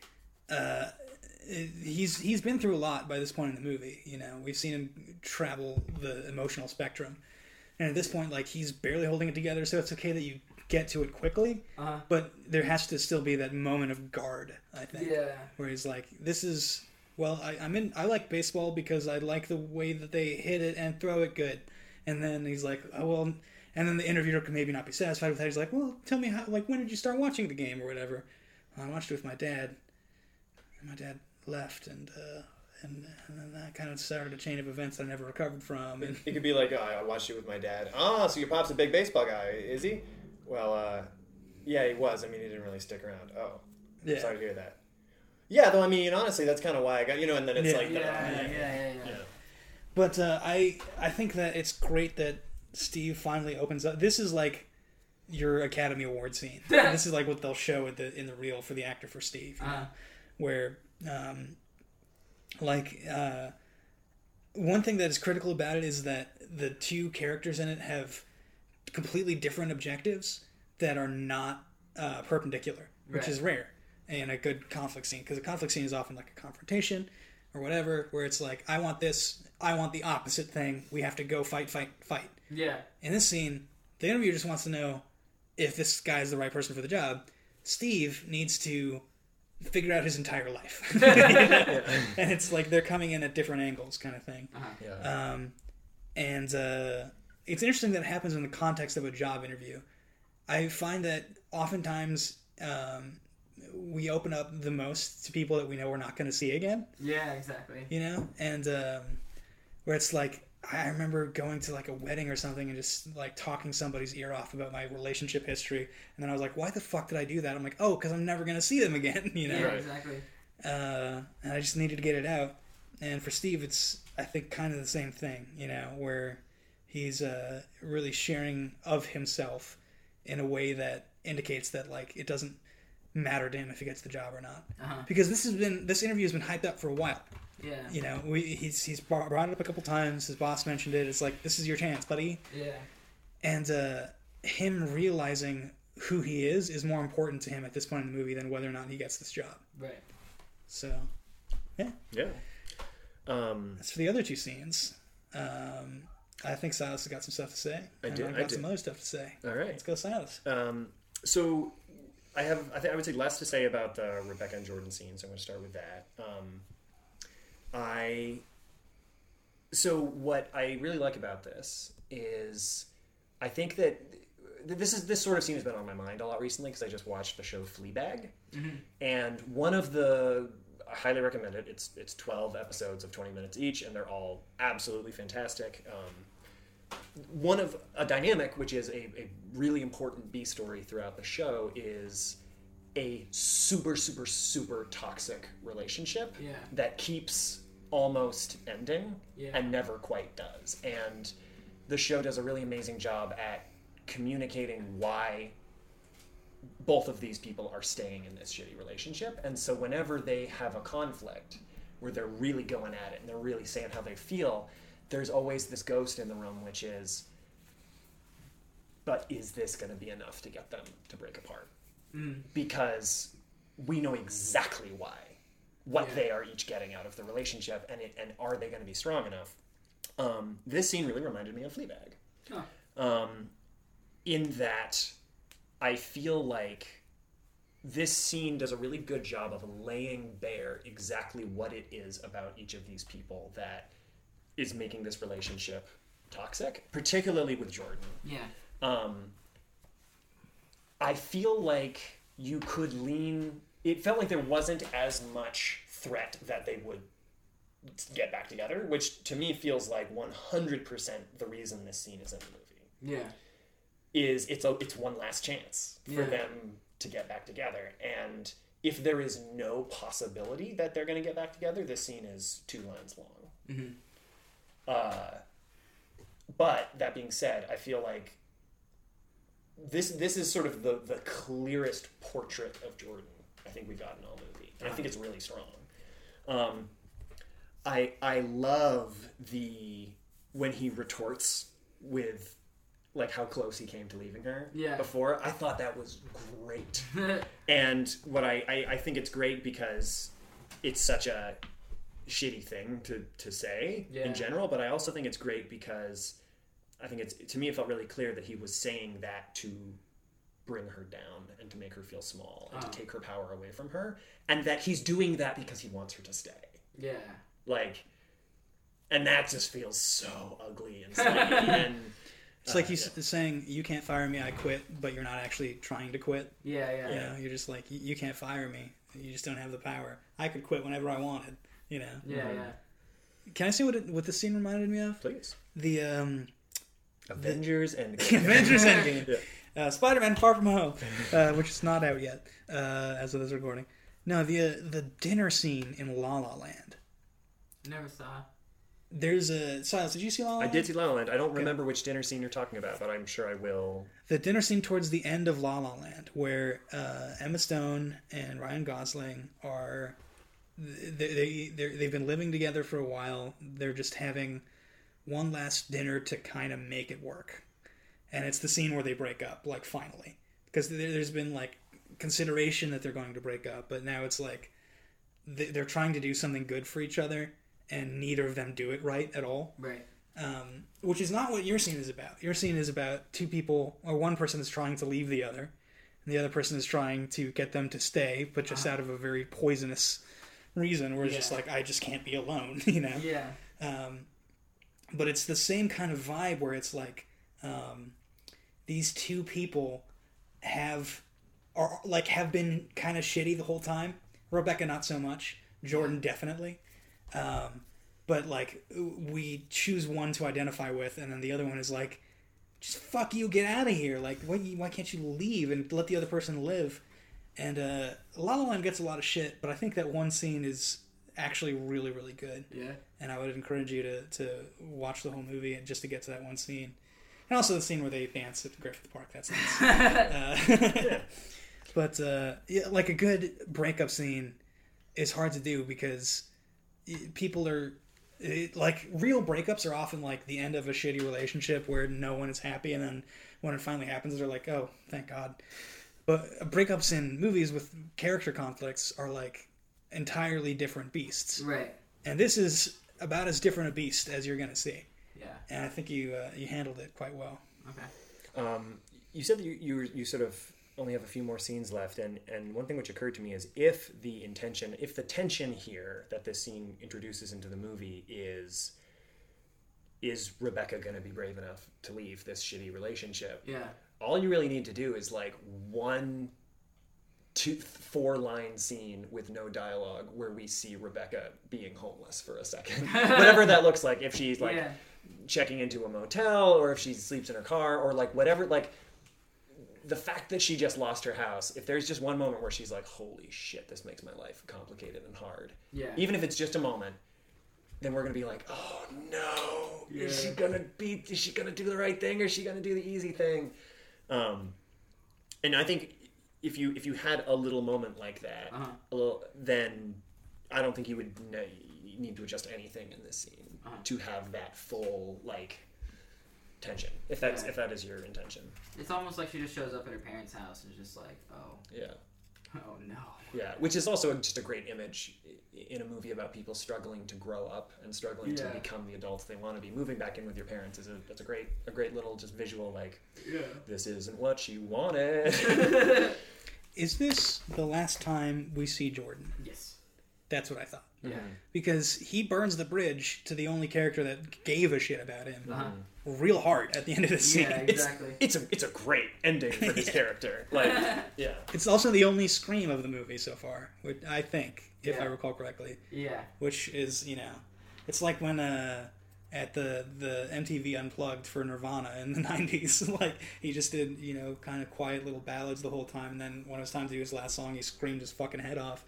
he's been through a lot by this point in the movie. You know, we've seen him travel the emotional spectrum, and at this point, like, he's barely holding it together. So it's okay that you get to it quickly, but there has to still be that moment of guard, I think, where he's like, "This is, well, I like baseball because I like the way that they hit it and throw it good," and then he's like, "Oh well." And then the interviewer can maybe not be satisfied with that. He's like, well, tell me how, like, when did you start watching the game or whatever? I watched it with my dad. And my dad left, and then that kind of started a chain of events that I never recovered from. And it could be like, oh, I watched it with my dad. Oh, so your pop's a big baseball guy, is he? Well, yeah, he was. I mean, he didn't really stick around. Oh, yeah. Sorry to hear that. Yeah, though, I mean, honestly, that's kind of why I got, you know, and then it's yeah. But I think that it's great that Steve finally opens up. This is like your Academy Award scene. This is like what they'll show in the reel for the actor for Steve, you know? Where one thing that is critical about it is that the two characters in it have completely different objectives that are not perpendicular, which is rare in a good conflict scene, because a conflict scene is often like a confrontation or whatever, where it's like, I want this, I want the opposite thing, we have to go fight. Yeah. In this scene, the interviewer just wants to know if this guy is the right person for the job. Steve needs to figure out his entire life. And it's like they're coming in at different angles, kind of thing. It's interesting that it happens in the context of a job interview. I find that oftentimes we open up the most to people that we know we're not going to see again. Yeah, exactly. You know? And where it's like, I remember going to like a wedding or something and just like talking somebody's ear off about my relationship history. And then I was like, why the fuck did I do that? I'm like, oh, because I'm never going to see them again, you know? Yeah, exactly. And I just needed to get it out. And for Steve, it's, I think, kind of the same thing, you know, where he's really sharing of himself in a way that indicates that like it doesn't matter to him if he gets the job or not. Uh-huh. Because this interview has been hyped up for a while. Yeah. You know, he's brought it up a couple times. His boss mentioned it. It's like, this is your chance, buddy. Yeah. And him realizing who he is more important to him at this point in the movie than whether or not he gets this job. Right. So, yeah. Yeah. As for the other two scenes, I think Silas has got some stuff to say. I've got some other stuff to say. All right. Let's go, Silas. So I would say less to say about the Rebecca and Jordan scenes. I'm going to start with that. So what I really like about this is I think that this sort of scene has been on my mind a lot recently because I just watched the show Fleabag. Mm-hmm. And one of the, I highly recommend it. It's 12 episodes of 20 minutes each, and they're all absolutely fantastic. One of a dynamic, which is a really important B story throughout the show, is a super, super, super toxic relationship that keeps almost ending and never quite does. And the show does a really amazing job at communicating why both of these people are staying in this shitty relationship. And so whenever they have a conflict where they're really going at it and they're really saying how they feel, there's always this ghost in the room, which is, but is this going to be enough to get them to break apart? Mm. Because we know exactly why, what they are each getting out of the relationship, and are they going to be strong enough? This scene really reminded me of Fleabag. Huh. In that I feel like this scene does a really good job of laying bare exactly what it is about each of these people that is making this relationship toxic, particularly with Jordan. Yeah. I feel like you could lean... It felt like there wasn't as much threat that they would get back together, which to me feels like 100% the reason this scene is in the movie. Yeah. It's one last chance for them to get back together. And if there is no possibility that they're going to get back together, this scene is 2 lines long. Mm-hmm. But that being said, I feel like this is sort of the clearest portrait of Jordan I think we've gotten all movie, and I think it's really strong. I love when he retorts with like how close he came to leaving her before. I thought that was great, and what I think it's great because it's such a shitty thing to say in general, but I also think it's great because I think to me it felt really clear that he was saying that to bring her down and to make her feel small and to take her power away from her, and that he's doing that because he wants her to stay. Yeah. Like, and that just feels so ugly and slimy. And it's like he's saying, you can't fire me, I quit, but you're not actually trying to quit. You know, you're just like, you can't fire me, you just don't have the power. I could quit whenever I wanted. You know. Can I say what the scene reminded me of? Please. The Avengers Endgame. Avengers Endgame. Spider-Man Far From Home, which is not out yet as of this recording. No, the dinner scene in La La Land. Never saw. There's a Silas. Did you see La La Land? I did see La La Land. I don't remember which dinner scene you're talking about, but I'm sure I will. The dinner scene towards the end of La La Land, where Emma Stone and Ryan Gosling are. They've been living together for a while. They're just having one last dinner to kind of make it work, and it's the scene where they break up, like finally, because there's been like consideration that they're going to break up, but now it's like they're trying to do something good for each other, and neither of them do it right at all. Right. Which is not what your scene is about. Your scene is about two people, or one person is trying to leave the other, and the other person is trying to get them to stay, but just out of a very poisonous reason, where it's just like, I just can't be alone, you know? Yeah. But it's the same kind of vibe where it's like, these two people have been kind of shitty the whole time. Rebecca, not so much. Jordan, definitely. but like we choose one to identify with, and then the other one is like, just fuck you, get out of here. Like, why can't you leave and let the other person live? And La La Land gets a lot of shit, but I think that one scene is actually really, really good. Yeah. And I would encourage you to watch the whole movie and just to get to that one scene. And also the scene where they dance at Griffith Park. That's nice. Yeah. But yeah, like a good breakup scene is hard to do because people are... like real breakups are often like the end of a shitty relationship where no one is happy, and then when it finally happens they're like, oh, thank God. But breakups in movies with character conflicts are like entirely different beasts, right? And this is about as different a beast as you're gonna see. Yeah. And I think you handled it quite well. Okay. You said that you sort of only have a few more scenes left, and one thing which occurred to me is if the tension here that this scene introduces into the movie is Rebecca going to be brave enough to leave this shitty relationship? Yeah. All you really need to do is like 4 line scene with no dialogue where we see Rebecca being homeless for a second. Whatever that looks like, if she's like checking into a motel, or if she sleeps in her car, or like whatever, like the fact that she just lost her house, if there's just one moment where she's like, holy shit, this makes my life complicated and hard. Yeah. Even if it's just a moment, then we're going to be like, oh no, yeah. Is she going to do the right thing? Or is she going to do the easy thing? And I think if you had a little moment like that, then I don't think you would need to adjust anything in this scene to have that full, like, tension, if that is your intention. It's almost like she just shows up at her parents' house and is just like, oh. Yeah. Oh, no. Yeah, which is also just a great image in a movie about people struggling to grow up and struggling to become the adults they want to be. Moving back in with your parents is a great little just visual, like, this isn't what she wanted. Is this the last time we see Jordan? Yes. That's what I thought. Yeah. Because he burns the bridge to the only character that gave a shit about him real hard at the end of the scene. Yeah, exactly. It's a great ending for this character. Like, yeah. It's also the only scream of the movie so far, which I think, if I recall correctly. Yeah. Which is, you know, it's like when at the MTV Unplugged for Nirvana in the 90s, like he just did, you know, kind of quiet little ballads the whole time, and then when it was time to do his last song, he screamed his fucking head off.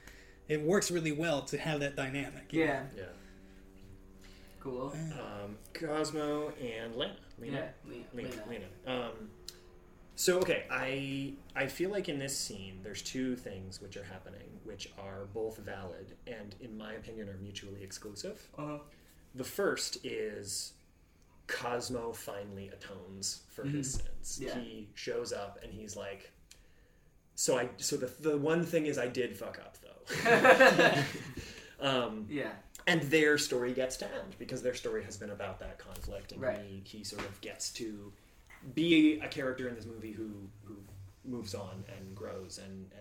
It works really well to have that dynamic. Yeah. Yeah. Cool. Cosmo and Lena. Yeah, Lena. So, okay, I feel like in this scene, there's two things which are happening, which are both valid and, in my opinion, are mutually exclusive. The first is Cosmo finally atones for his sins. Yeah. He shows up and he's like, the one thing is I did fuck up, though. And their story gets tapped because their story has been about that conflict, and he sort of gets to be a character in this movie who moves on and grows and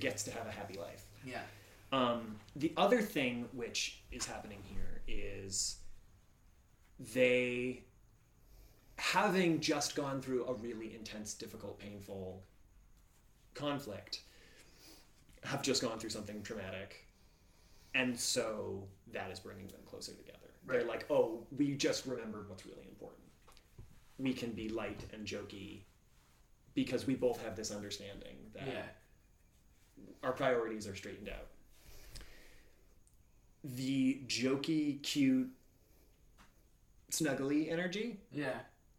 gets to have a happy life. Yeah. The other thing which is happening here is they, having just gone through a really intense, difficult, painful conflict, have just gone through something traumatic, and so that is bringing them closer together. Right. They're like, oh, we just remembered what's really important. We can be light and jokey because we both have this understanding that our priorities are straightened out. The jokey, cute, snuggly energy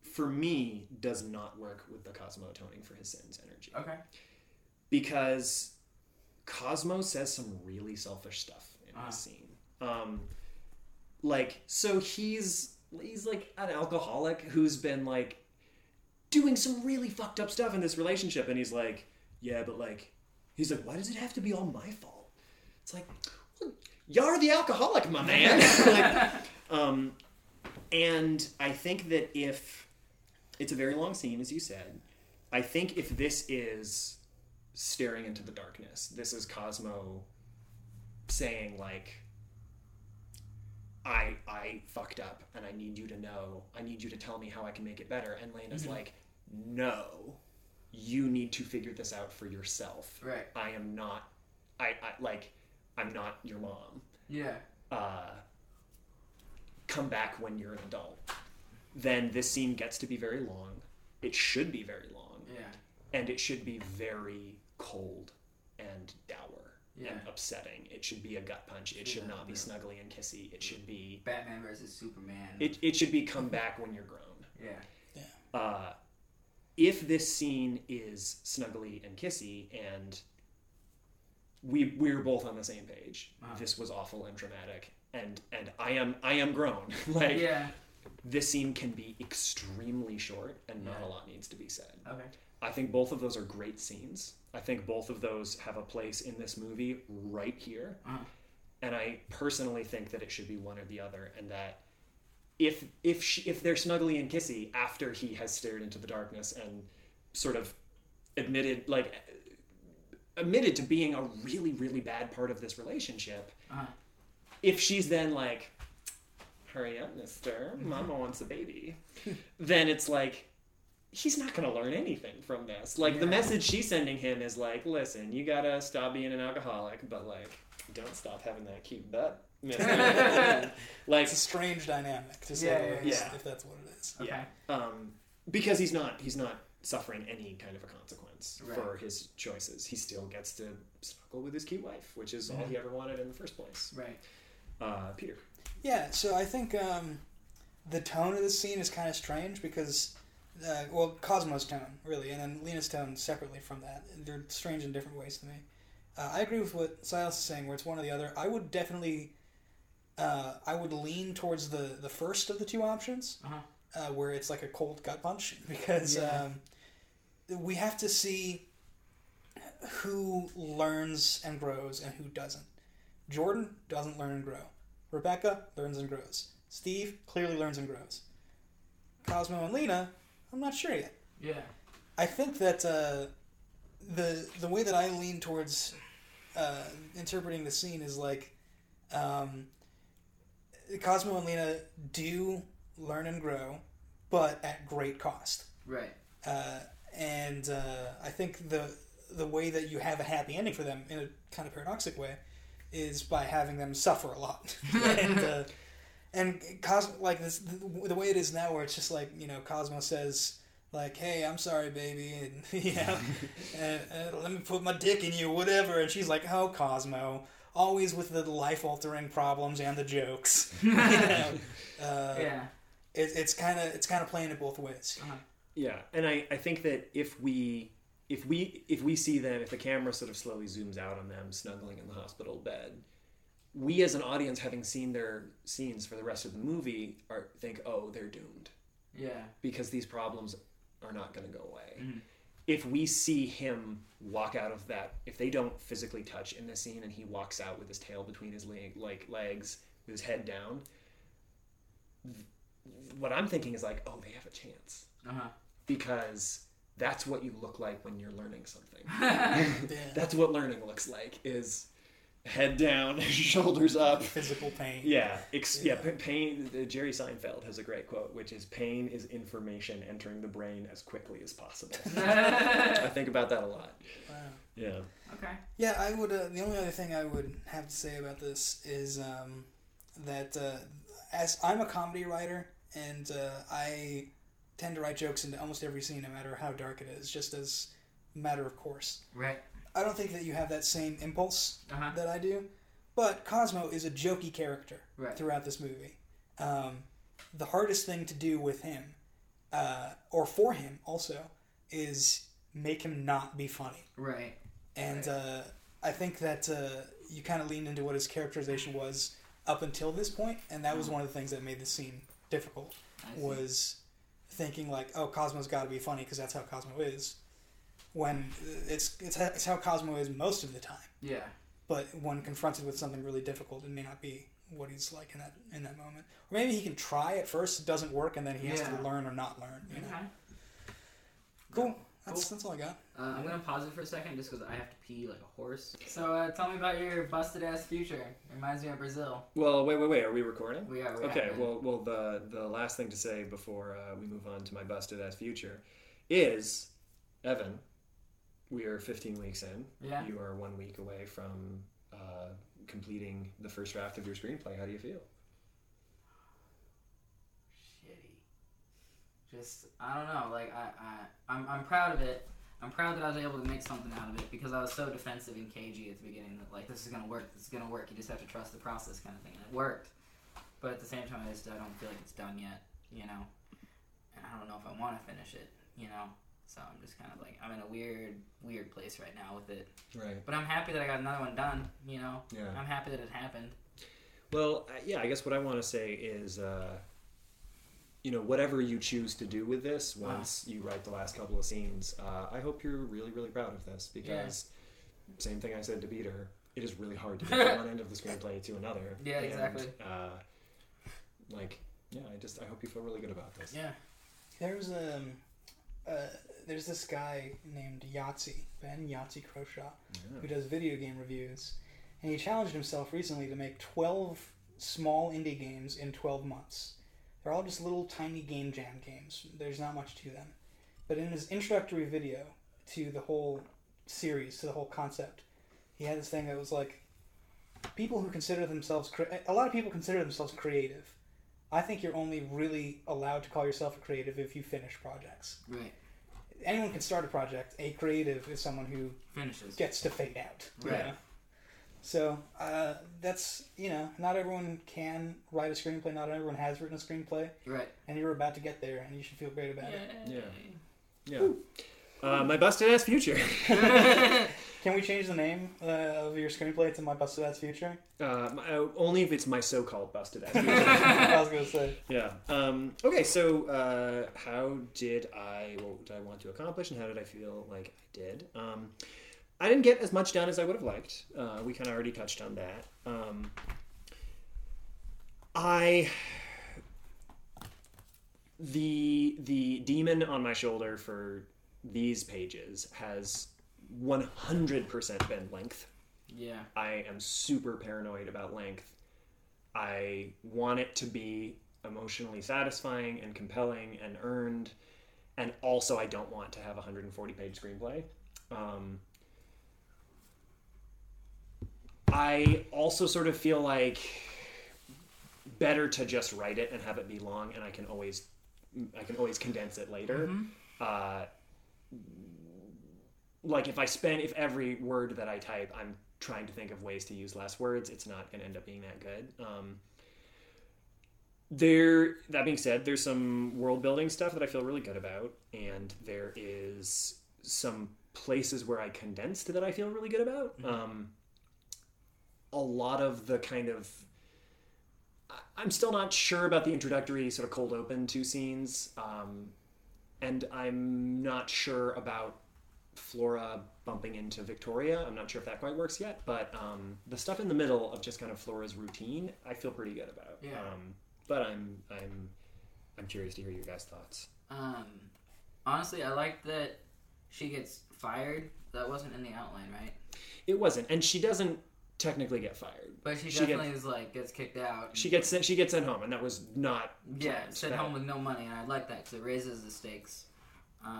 for me does not work with the Cosmo atoning for his sins energy. Okay. Because Cosmo says some really selfish stuff in this scene. So he's like an alcoholic who's been like doing some really fucked up stuff in this relationship, and he's like, yeah, but like, he's like, why does it have to be all my fault? It's like, well, you're the alcoholic, my man. And I think that if it's a very long scene, as you said, I think if this is staring into the darkness, this is Cosmo saying like, I fucked up and I need you to know, I need you to tell me how I can make it better. And Lena's like, no, you need to figure this out for yourself. Right. I'm not your mom. Yeah. come back when you're an adult, then this scene gets to be very long. It should be very long. Yeah. And it should be very cold and dour. Yeah. And upsetting. It should be a gut punch. It should not be snuggly and kissy. It should be Batman versus Superman. It should be come back when you're grown. Yeah. Yeah. If this scene is snuggly and kissy and we're both on the same page, wow, this was awful and dramatic, and I am grown. Like, yeah, this scene can be extremely short and not a lot needs to be said. Okay. I think both of those are great scenes. I think both of those have a place in this movie right here. Uh-huh. And I personally think that it should be one or the other, and that if they're snuggly and kissy after he has stared into the darkness and sort of admitted to being a really, really bad part of this relationship, uh-huh, if she's then like, hurry up, mister, mama wants a baby, then it's like, he's not going to learn anything from this. Like, the message she's sending him is like, listen, you got to stop being an alcoholic, but, like, don't stop having that cute butt, mister. Like, it's a strange dynamic, to say the least, if that's what it is. Okay. Yeah. Because he's not suffering any kind of a consequence for his choices. He still gets to snuggle with his cute wife, which is all he ever wanted in the first place. Right. Peter. Yeah, so I think the tone of this scene is kind of strange because... Cosmo's tone, really, and then Lena's tone separately from that. They're strange in different ways to me. I agree with what Silas is saying, where it's one or the other. I would definitely... I would lean towards the first of the two options, where it's like a cold gut punch, because we have to see who learns and grows and who doesn't. Jordan doesn't learn and grow. Rebecca learns and grows. Steve clearly learns and grows. Cosmo and Lena... I'm not sure yet. Yeah. I think that the way that I lean towards interpreting the scene is like Cosmo and Lena do learn and grow, but at great cost. Right. And I think the way that you have a happy ending for them in a kind of paradoxic way is by having them suffer a lot. And Cosmo, like this, the way it is now, where it's just like, you know, Cosmo says like, "Hey, I'm sorry, baby," and you know, and "Let me put my dick in you," whatever. And she's like, "Oh, Cosmo, always with the life-altering problems and the jokes." You know? It's kind of playing it both ways. Uh-huh. Yeah, and I think that if we see them, if the camera sort of slowly zooms out on them snuggling in the hospital bed, we as an audience, having seen their scenes for the rest of the movie, think, oh, they're doomed. Yeah. Because these problems are not going to go away. Mm-hmm. If we see him walk out of that, if they don't physically touch in this scene and he walks out with his tail between his legs, with his head down, what I'm thinking is like, oh, they have a chance. Uh-huh. Because... that's what you look like when you're learning something. That's what learning looks like, is... head down, shoulders up. Physical pain. Yeah. Pain. Jerry Seinfeld has a great quote, which is, pain is information entering the brain as quickly as possible. I think about that a lot. Wow. Yeah. Okay. Yeah, I would, the only other thing I would have to say about this is that as I'm a comedy writer, and I tend to write jokes into almost every scene, no matter how dark it is, just as a matter of course. Right. I don't think that you have that same impulse that I do, but Cosmo is a jokey character throughout this movie. The hardest thing to do with him, or for him also, is make him not be funny. Right. And I think that you kind of leaned into what his characterization was up until this point, and that was one of the things that made the scene difficult, was thinking like, oh, Cosmo's got to be funny because that's how Cosmo is. When it's how Cosmo is most of the time. Yeah. But when confronted with something really difficult, it may not be what he's like in that moment. Or maybe he can try at first, it doesn't work, and then he has to learn or not learn. You know? Cool. That's all I got. I'm gonna pause it for a second just because I have to pee like a horse. So tell me about your busted ass future. It reminds me of Brazil. Well, wait. Are we recording? We are. Okay. Well, the last thing to say before we move on to my busted ass future is, Evan, we are 15 weeks in. Yeah. You are 1 week away from completing the first draft of your screenplay. How do you feel? just, I don't know, like, I'm proud of it. I'm proud that I was able to make something out of it, because I was so defensive and cagey at the beginning that, like, this is gonna work, you just have to trust the process kind of thing, and it worked. But at the same time, I don't feel like it's done yet, you know, and I don't know if I want to finish it, you know, so I'm just kind of like, I'm in a weird place right now with it. Right. But I'm happy that I got another one done, you know. Yeah. I'm happy that it happened. Well, yeah, I guess what I want to say is, you know, whatever you choose to do with this, once you write the last couple of scenes, I hope you're really, really proud of this, because same thing I said to Peter, it is really hard to get from one end of the screenplay to another. Yeah, exactly. I hope you feel really good about this. Yeah. There's this guy named Ben Yahtzee Croshaw, who does video game reviews, and he challenged himself recently to make 12 small indie games in 12 months. They're all just little tiny game jam games. There's not much to them. But in his introductory video to the whole series, to the whole concept, he had this thing that was like, a lot of people consider themselves creative. I think you're only really allowed to call yourself a creative if you finish projects. Right. Anyone can start a project. A creative is someone who finishes, gets to fade out. Right. You know? So that's, you know, not everyone can write a screenplay. Not everyone has written a screenplay. Right. And you're about to get there, and you should feel great about it. Yeah. Yeah. My busted ass future. Can we change the name of your screenplay to My Busted Ass Future? Only if it's My So-Called Busted Ass Future. I was going to say. Yeah. Okay, so what did I want to accomplish, and how did I feel like I did? I didn't get as much done as I would have liked. We kind of already touched on that. The demon on my shoulder for these pages has 100% been length. Yeah. I am super paranoid about length. I want it to be emotionally satisfying and compelling and earned, and also I don't want to have a 140-page screenplay. I also sort of feel like better to just write it and have it be long, and I can always condense it later. Mm-hmm. Like, if every word that I type, I'm trying to think of ways to use less words, it's not going to end up being that good. That being said, there's some world-building stuff that I feel really good about, and there is some places where I condensed that I feel really good about. Mm-hmm. A lot of the kind of... I'm still not sure about the introductory sort of cold open two scenes, and I'm not sure about Flora bumping into Victoria. I'm not sure if that quite works yet, but the stuff in the middle of just kind of Flora's routine, I feel pretty good about. Yeah. But I'm curious to hear your guys' thoughts. Honestly, I like that she gets fired. That wasn't in the outline, right? It wasn't, and she doesn't technically get fired, but she definitely gets kicked out. She gets sent home, and that was not sent home with no money, and I like that because it raises the stakes.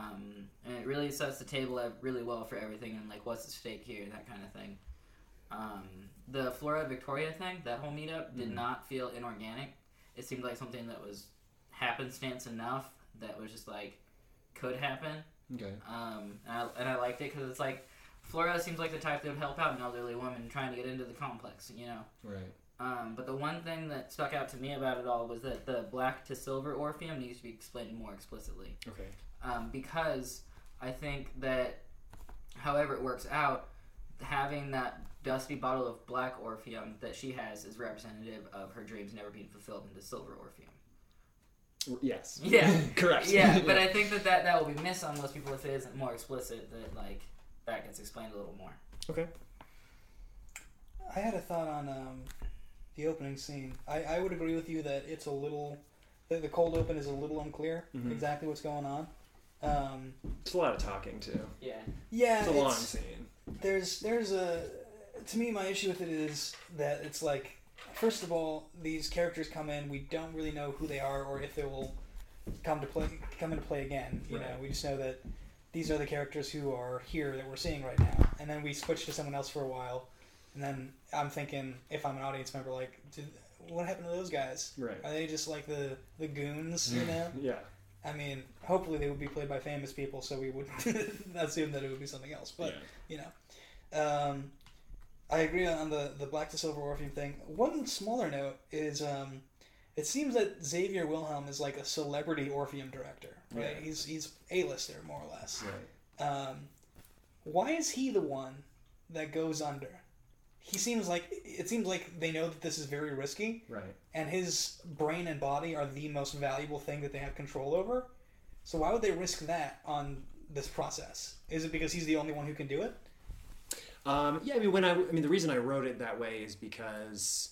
And it really sets the table up really well for everything, and like what's at stake here, that kind of thing. The Flora Victoria thing, that whole meetup did not feel inorganic. It seemed like something that was happenstance enough that was just like could happen. Okay. And I liked it because it's like Flora seems like the type that would help out an elderly woman trying to get into the complex, you know. Right. But the one thing that stuck out to me about it all was that the black to silver Orpheum needs to be explained more explicitly. Okay. Because I think that however it works out, having that dusty bottle of black Orpheum that she has is representative of her dreams never being fulfilled into silver Orpheum. Yes. Yeah. Correct. Yeah, but I think that will be missed on most people if it isn't more explicit, that like that gets explained a little more. Okay. I had a thought on the opening scene. I would agree with you that it's a little... The cold open is a little unclear exactly what's going on. It's a lot of talking too. Yeah. It's a long scene. To me, my issue with it is that it's like, first of all, these characters come in. We don't really know who they are or if they will come into play again. You know, we just know that these are the characters who are here that we're seeing right now. And then we switch to someone else for a while. And then I'm thinking, if I'm an audience member, like, what happened to those guys? Right. Are they just like the goons, you know? Yeah. I mean, hopefully they would be played by famous people, so we would assume that it would be something else. But, you know, I agree on the black to silver Orpheum thing. One smaller note is it seems that Xavier Wilhelm is like a celebrity Orpheum director, right? Yeah. He's A-lister, more or less. Right. Why is he the one that goes under? It seems like they know that this is very risky, right? And his brain and body are the most valuable thing that they have control over. So why would they risk that on this process? Is it because he's the only one who can do it? The reason I wrote it that way is because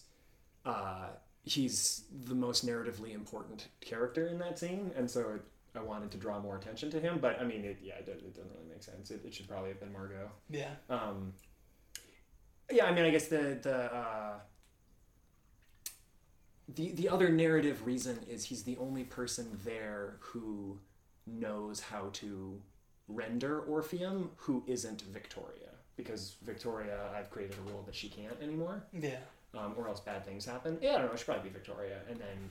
he's the most narratively important character in that scene, and so I wanted to draw more attention to him. But I mean, it doesn't really make sense. It should probably have been Margot. Yeah. Yeah, I mean, I guess the other narrative reason is he's the only person there who knows how to render Orpheum who isn't Victoria. Because Victoria, I've created a rule that she can't anymore. Yeah. Or else bad things happen. Yeah, I don't know, it should probably be Victoria. And then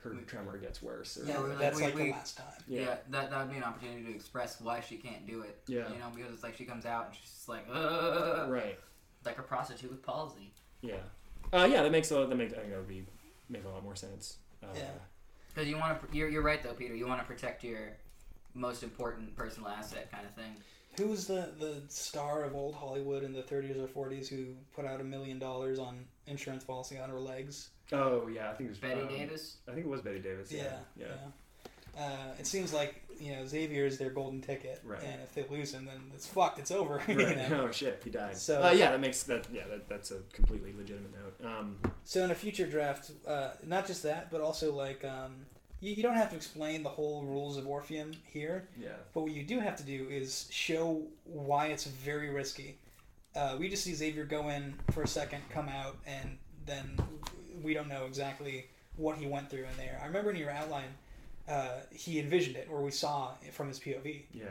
her tremor gets worse. The last time. Yeah, that would be an opportunity to express why she can't do it. Yeah. You know, because it's like she comes out and she's just like, ugh. Right. Like a prostitute with palsy. Yeah. That makes a lot more sense. Because you want to, you're right though, Peter. You want to protect your most important personal asset, kind of thing. Who was the star of old Hollywood in the 30s or 40s who put out $1 million on insurance policy on her legs? Oh yeah, I think it was Betty Davis. I think it was Betty Davis. Yeah. It seems like Xavier is their golden ticket, right? And if they lose him, then it's fucked. It's over. Right. Oh shit, he died. So that's a completely legitimate note. So in a future draft, not just that, but also like you don't have to explain the whole rules of Orpheum here. Yeah. But what you do have to do is show why it's very risky. We just see Xavier go in for a second, come out, and then we don't know exactly what he went through in there. I remember in your outline. He envisioned it, or we saw it from his POV. Yeah,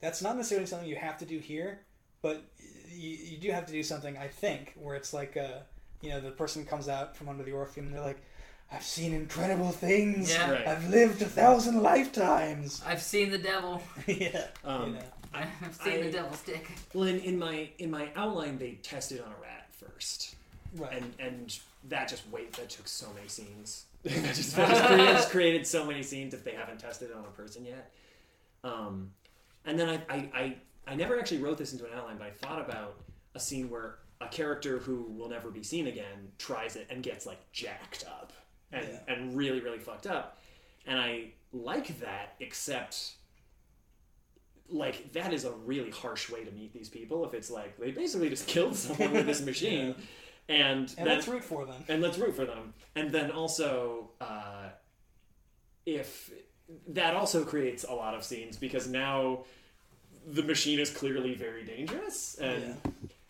that's not necessarily something you have to do here, but you do have to do something, I think, where it's like, the person comes out from under the Orpheum and they're like, "I've seen incredible things. Yeah. Right. I've lived 1,000 lifetimes. I've seen the devil." Yeah, I've seen the devil's dick. Well, in my outline, they tested on a rat first, right? And that took so many scenes. It's created so many scenes if they haven't tested it on a person yet. And then I never actually wrote this into an outline, but I thought about a scene where a character who will never be seen again tries it and gets like jacked up and really, really fucked up. And I like that, except like that is a really harsh way to meet these people if it's like they basically just killed someone with this machine. Yeah. And let's root for them. And then also, if that also creates a lot of scenes because now the machine is clearly very dangerous, and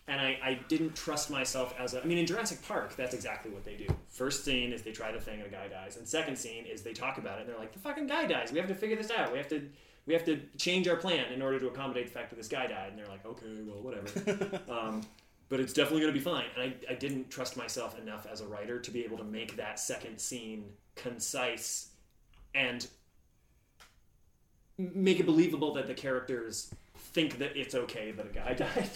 I didn't trust myself in Jurassic Park, that's exactly what they do. First scene is they try the thing and a guy dies, and second scene is they talk about it and they're like, the fucking guy dies. We have to figure this out. We have to change our plan in order to accommodate the fact that this guy died. And they're like, okay, well, whatever. But it's definitely going to be fine. And I didn't trust myself enough as a writer to be able to make that second scene concise and make it believable that the characters think that it's okay that a guy died.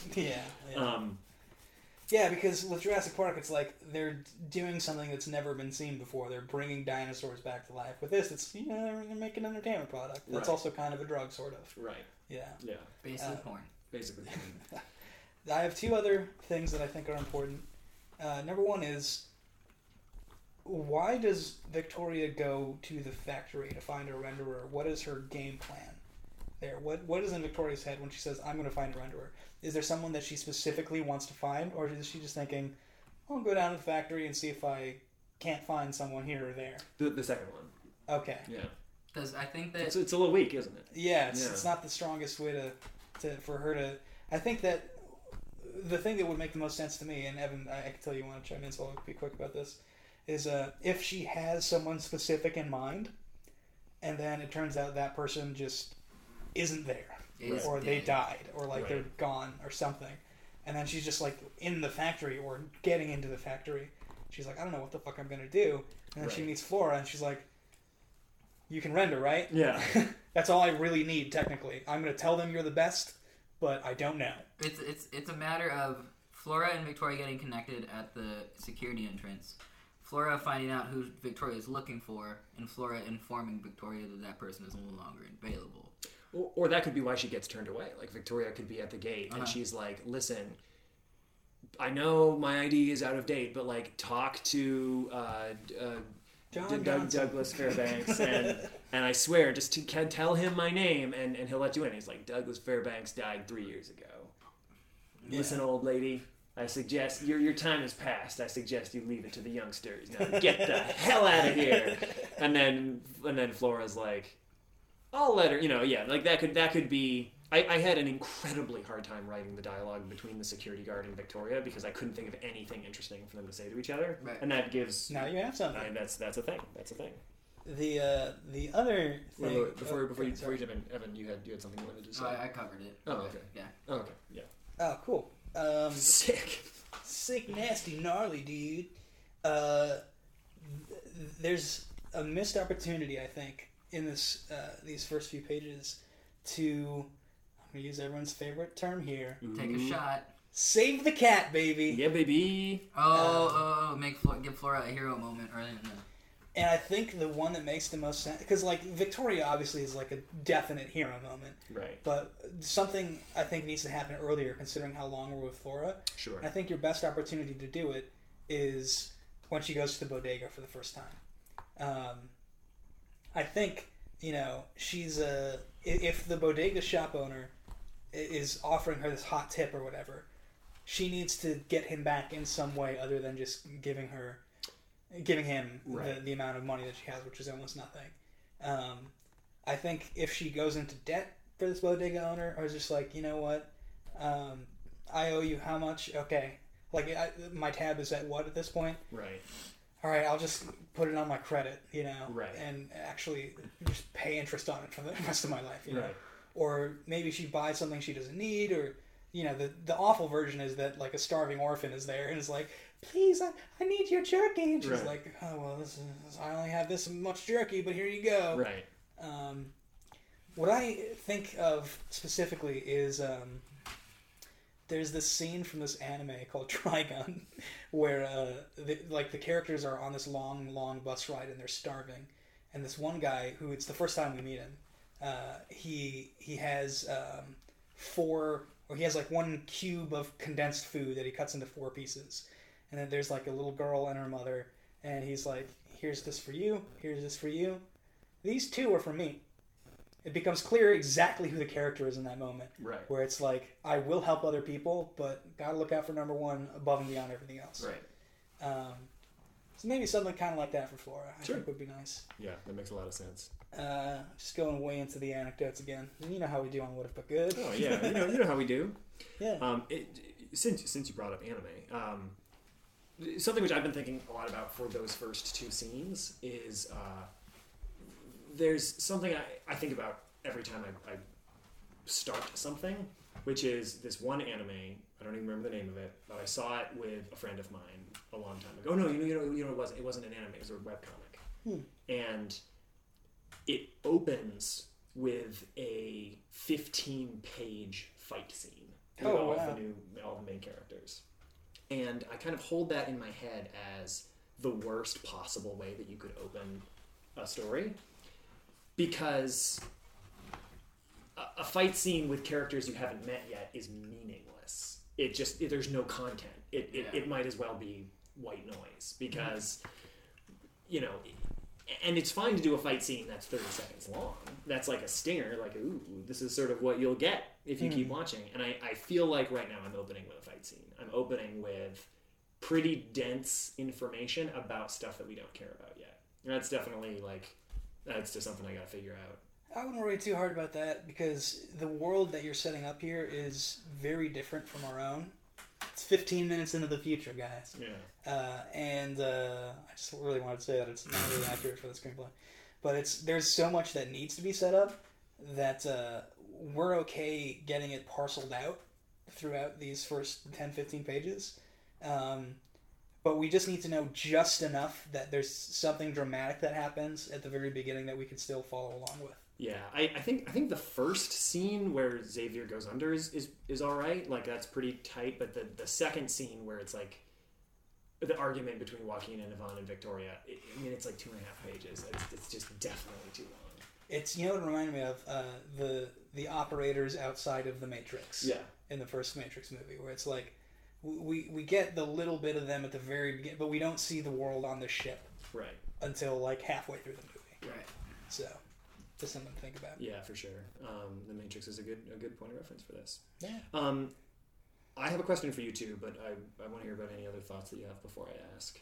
Because with Jurassic Park, it's like they're doing something that's never been seen before. They're bringing dinosaurs back to life. With this, it's, they're making an entertainment product. That's also kind of a drug, sort of. Right. Yeah. Yeah. Basically porn. Basically porn. I have two other things that I think are important. Number one is, why does Victoria go to the factory to find a renderer? What is her game plan there? What is in Victoria's head when she says, I'm going to find a renderer? Is there someone that she specifically wants to find? Or is she just thinking, I'll go down to the factory and see if I can't find someone here or there? The second one. Okay. Yeah. Because I think that... It's a little weak, isn't it? Yeah, it's not the strongest way for her to... I think that... The thing that would make the most sense to me, and Evan, I can tell you want to chime in, so I'll be quick about this, is if she has someone specific in mind, and then it turns out that person just isn't there, or they died, or like they're gone, or something, and then she's just like in the factory or getting into the factory, she's like, I don't know what the fuck I'm gonna do, and then she meets Flora, and she's like, you can render, right? Yeah. That's all I really need, technically. I'm going to tell them you're the best, but I don't know. It's a matter of Flora and Victoria getting connected at the security entrance, Flora finding out who Victoria is looking for, and Flora informing Victoria that that person is no longer available. Or that could be why she gets turned away. Like, Victoria could be at the gate, and she's like, listen, I know my ID is out of date, but, like, talk to Douglas Fairbanks, and I swear, just tell him my name, and he'll let you in. He's like, Douglas Fairbanks died 3 years ago. Yeah. Listen, old lady, I suggest your time has passed. I suggest you leave it to the youngsters. Now get the hell out of here. And then Flora's like, I'll let her. You know, yeah, like that could be. I had an incredibly hard time writing the dialogue between the security guard and Victoria because I couldn't think of anything interesting for them to say to each other. Right. And that gives... Now you have something. That's a thing. That's a thing. The other thing... Wait, before you jump in, Evan, you had something you wanted to say. I covered it. Oh, okay. Yeah. Oh, okay. Yeah. Oh, cool. Sick, nasty, gnarly, dude. There's a missed opportunity, I think, in this these first few pages to... I'm going to use everyone's favorite term here. Take a shot. Save the cat, baby. Yeah, baby. Oh, give Flora a hero moment. Or and I think the one that makes the most sense... Because, like, Victoria obviously is, like, a definite hero moment. Right. But something, I think, needs to happen earlier, considering how long we're with Flora. Sure. And I think your best opportunity to do it is when she goes to the bodega for the first time. I think, you know, she's a... If the bodega shop owner is offering her this hot tip or whatever, she needs to get him back in some way other than just giving him right. the amount of money that she has, which is almost nothing. I think if she goes into debt for this bodega owner, or is just like, you know what, I owe you how much? Okay, like my tab is at what at this point? Right. All right, I'll just put it on my credit, you know, right. and actually just pay interest on it for the rest of my life, you know. Right. Or maybe she buys something she doesn't need, or, you know, the awful version is that, like, a starving orphan is there and is like, please, I need your jerky. And she's right. like, oh, well, I only have this much jerky, but here you go. Right. What I think of specifically is there's this scene from this anime called Trigun where the characters are on this long, long bus ride and they're starving. And this one guy, who it's the first time we meet him, he has one cube of condensed food that he cuts into four pieces. And then there's like a little girl and her mother, and he's like, here's this for you, here's this for you. These two are for me. It becomes clear exactly who the character is in that moment. Right. Where it's like, I will help other people, but gotta look out for number one above and beyond everything else. Right. So maybe something kind of like that for Flora, I think would be nice. Yeah, that makes a lot of sense. Just going way into the anecdotes again. You know how we do on What If But Good. Oh, yeah. You know how we do. Yeah. Since you brought up anime, something which I've been thinking a lot about for those first two scenes is... There's something I think about every time I start something, which is this one anime. I don't even remember the name of it, but I saw it with a friend of mine a long time ago. Oh, no, you know it wasn't an anime. It was a webcomic. And it opens with a 15-page fight scene with all the main characters. And I kind of hold that in my head as the worst possible way that you could open a story. Because a fight scene with characters you haven't met yet is meaningless. It just, there's no content. It might as well be white noise. Because, you know, and it's fine to do a fight scene that's 30 seconds long. That's like a stinger, like, ooh, this is sort of what you'll get if you keep watching. And I feel like right now I'm opening with a fight scene. I'm opening with pretty dense information about stuff that we don't care about yet. And that's definitely like... That's just something I gotta figure out. I wouldn't worry too hard about that because the world that you're setting up here is very different from our own. It's 15 minutes into the future, guys. Yeah. I just really wanted to say that it's not really accurate for the screenplay, but there's so much that needs to be set up that we're okay getting it parceled out throughout these first 10-15 pages. But we just need to know just enough that there's something dramatic that happens at the very beginning that we can still follow along with. Yeah, I think the first scene where Xavier goes under is all right. Like, that's pretty tight. But the second scene where it's like the argument between Joaquin and Yvonne and Victoria, it's like 2.5 pages. It's just definitely too long. It's, it reminded me of the operators outside of The Matrix. Yeah. In the first Matrix movie, where it's like we get the little bit of them at the very beginning, but we don't see the world on the ship. Right. Until like halfway through the movie. Right. So, just something to think about. Yeah, for sure. The Matrix is a good point of reference for this. Yeah. I have a question for you too, but I want to hear about any other thoughts that you have before I ask.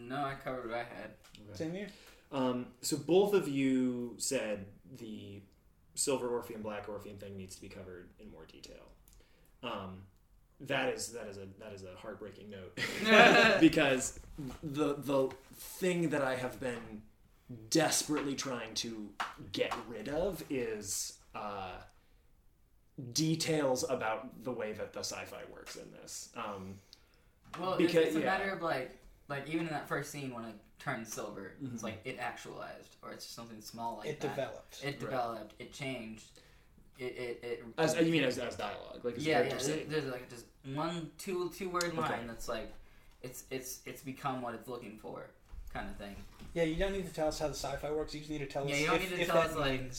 No, I covered what I had. Okay. Same here. So both of you said the Silver Orpheum, Black Orpheum thing needs to be covered in more detail. That is a heartbreaking note because the thing that I have been desperately trying to get rid of is details about the way that the sci-fi works in this. It's a matter of like even in that first scene when it turned silver, mm-hmm. It's like it actualized, or it's just something small like it that. It developed. It changed. It as dialogue, like there's like just one two-word line that's like it's become what it's looking for kind of thing. Yeah, you don't need to tell us how the sci-fi works. You just need to tell us. Yeah, you don't need to tell us like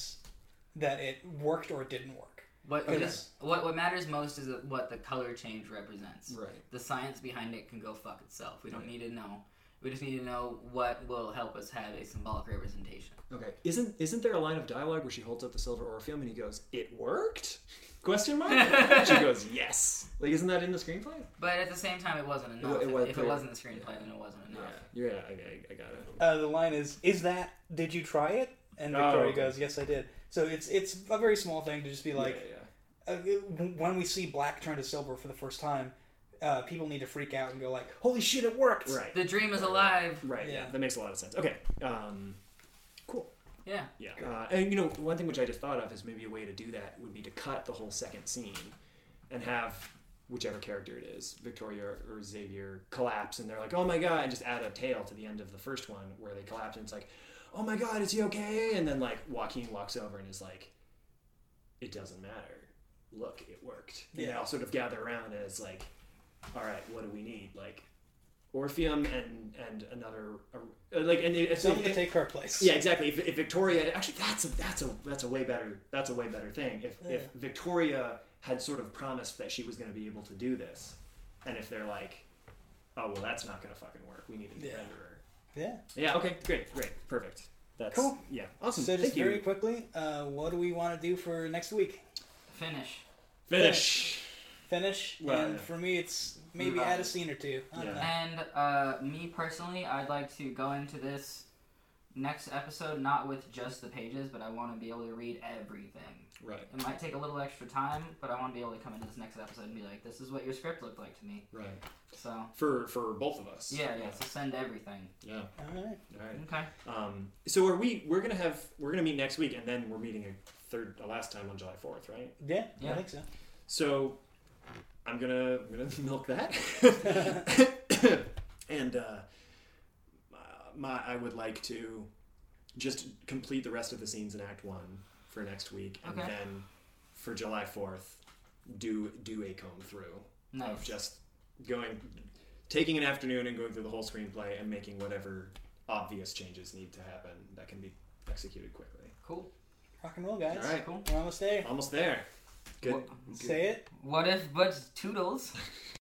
that it worked or it didn't work. What matters most is what the color change represents. Right. The science behind it can go fuck itself. We don't need to know. We just need to know what will help us have a symbolic representation. Okay. Isn't there a line of dialogue where she holds up the silver Orpheum and he goes, "It worked?" Question mark? And she goes, "Yes." Like, isn't that in the screenplay? But at the same time, it wasn't enough. If it wasn't the screenplay, then it wasn't enough. Yeah, I got it. The line is that, "Did you try it?" And Victoria goes, "Yes, I did." So it's a very small thing to just be like, when we see black turn to silver for the first time, people need to freak out and go like, "Holy shit, it worked!" Right. The dream is alive. Right. Yeah. That makes a lot of sense. Okay. Cool. Yeah. Yeah. And one thing which I just thought of is maybe a way to do that would be to cut the whole second scene, and have whichever character it is, Victoria or Xavier, collapse, and they're like, "Oh my god!" and just add a tale to the end of the first one where they collapse, and it's like, "Oh my god, is he okay?" And then like Joaquin walks over and is like, "It doesn't matter. Look, it worked." Yeah. And they all sort of gather around and it's like, all right, what do we need? Like, Orpheum and another someone to take her place. Yeah, exactly. If Victoria, actually, that's a way better thing. If Victoria had sort of promised that she was going to be able to do this, and if they're like, "Oh well, that's not going to fucking work. We need a new renderer." Yeah. Yeah. Okay. Great. Perfect. That's cool. Yeah. Awesome. So just very quickly, what do we want to do for next week? Finish. And for me, it's maybe add a scene or two. I don't know. And me personally, I'd like to go into this next episode not with just the pages, but I want to be able to read everything. Right. It might take a little extra time, but I want to be able to come into this next episode and be like, "This is what your script looked like to me." Right. So for both of us. Yeah. So send everything. Yeah. All right. Okay. So we're gonna meet next week, and then we're meeting a last time on July 4th, right? Yeah. I think so. So. I'm gonna milk that, and I would like to just complete the rest of the scenes in Act 1 for next week, and then for July 4th, do a comb through of just taking an afternoon and going through the whole screenplay and making whatever obvious changes need to happen that can be executed quickly. Cool, rock and roll, guys! All right, cool. We're almost there. Good. Say it. What if but toodles?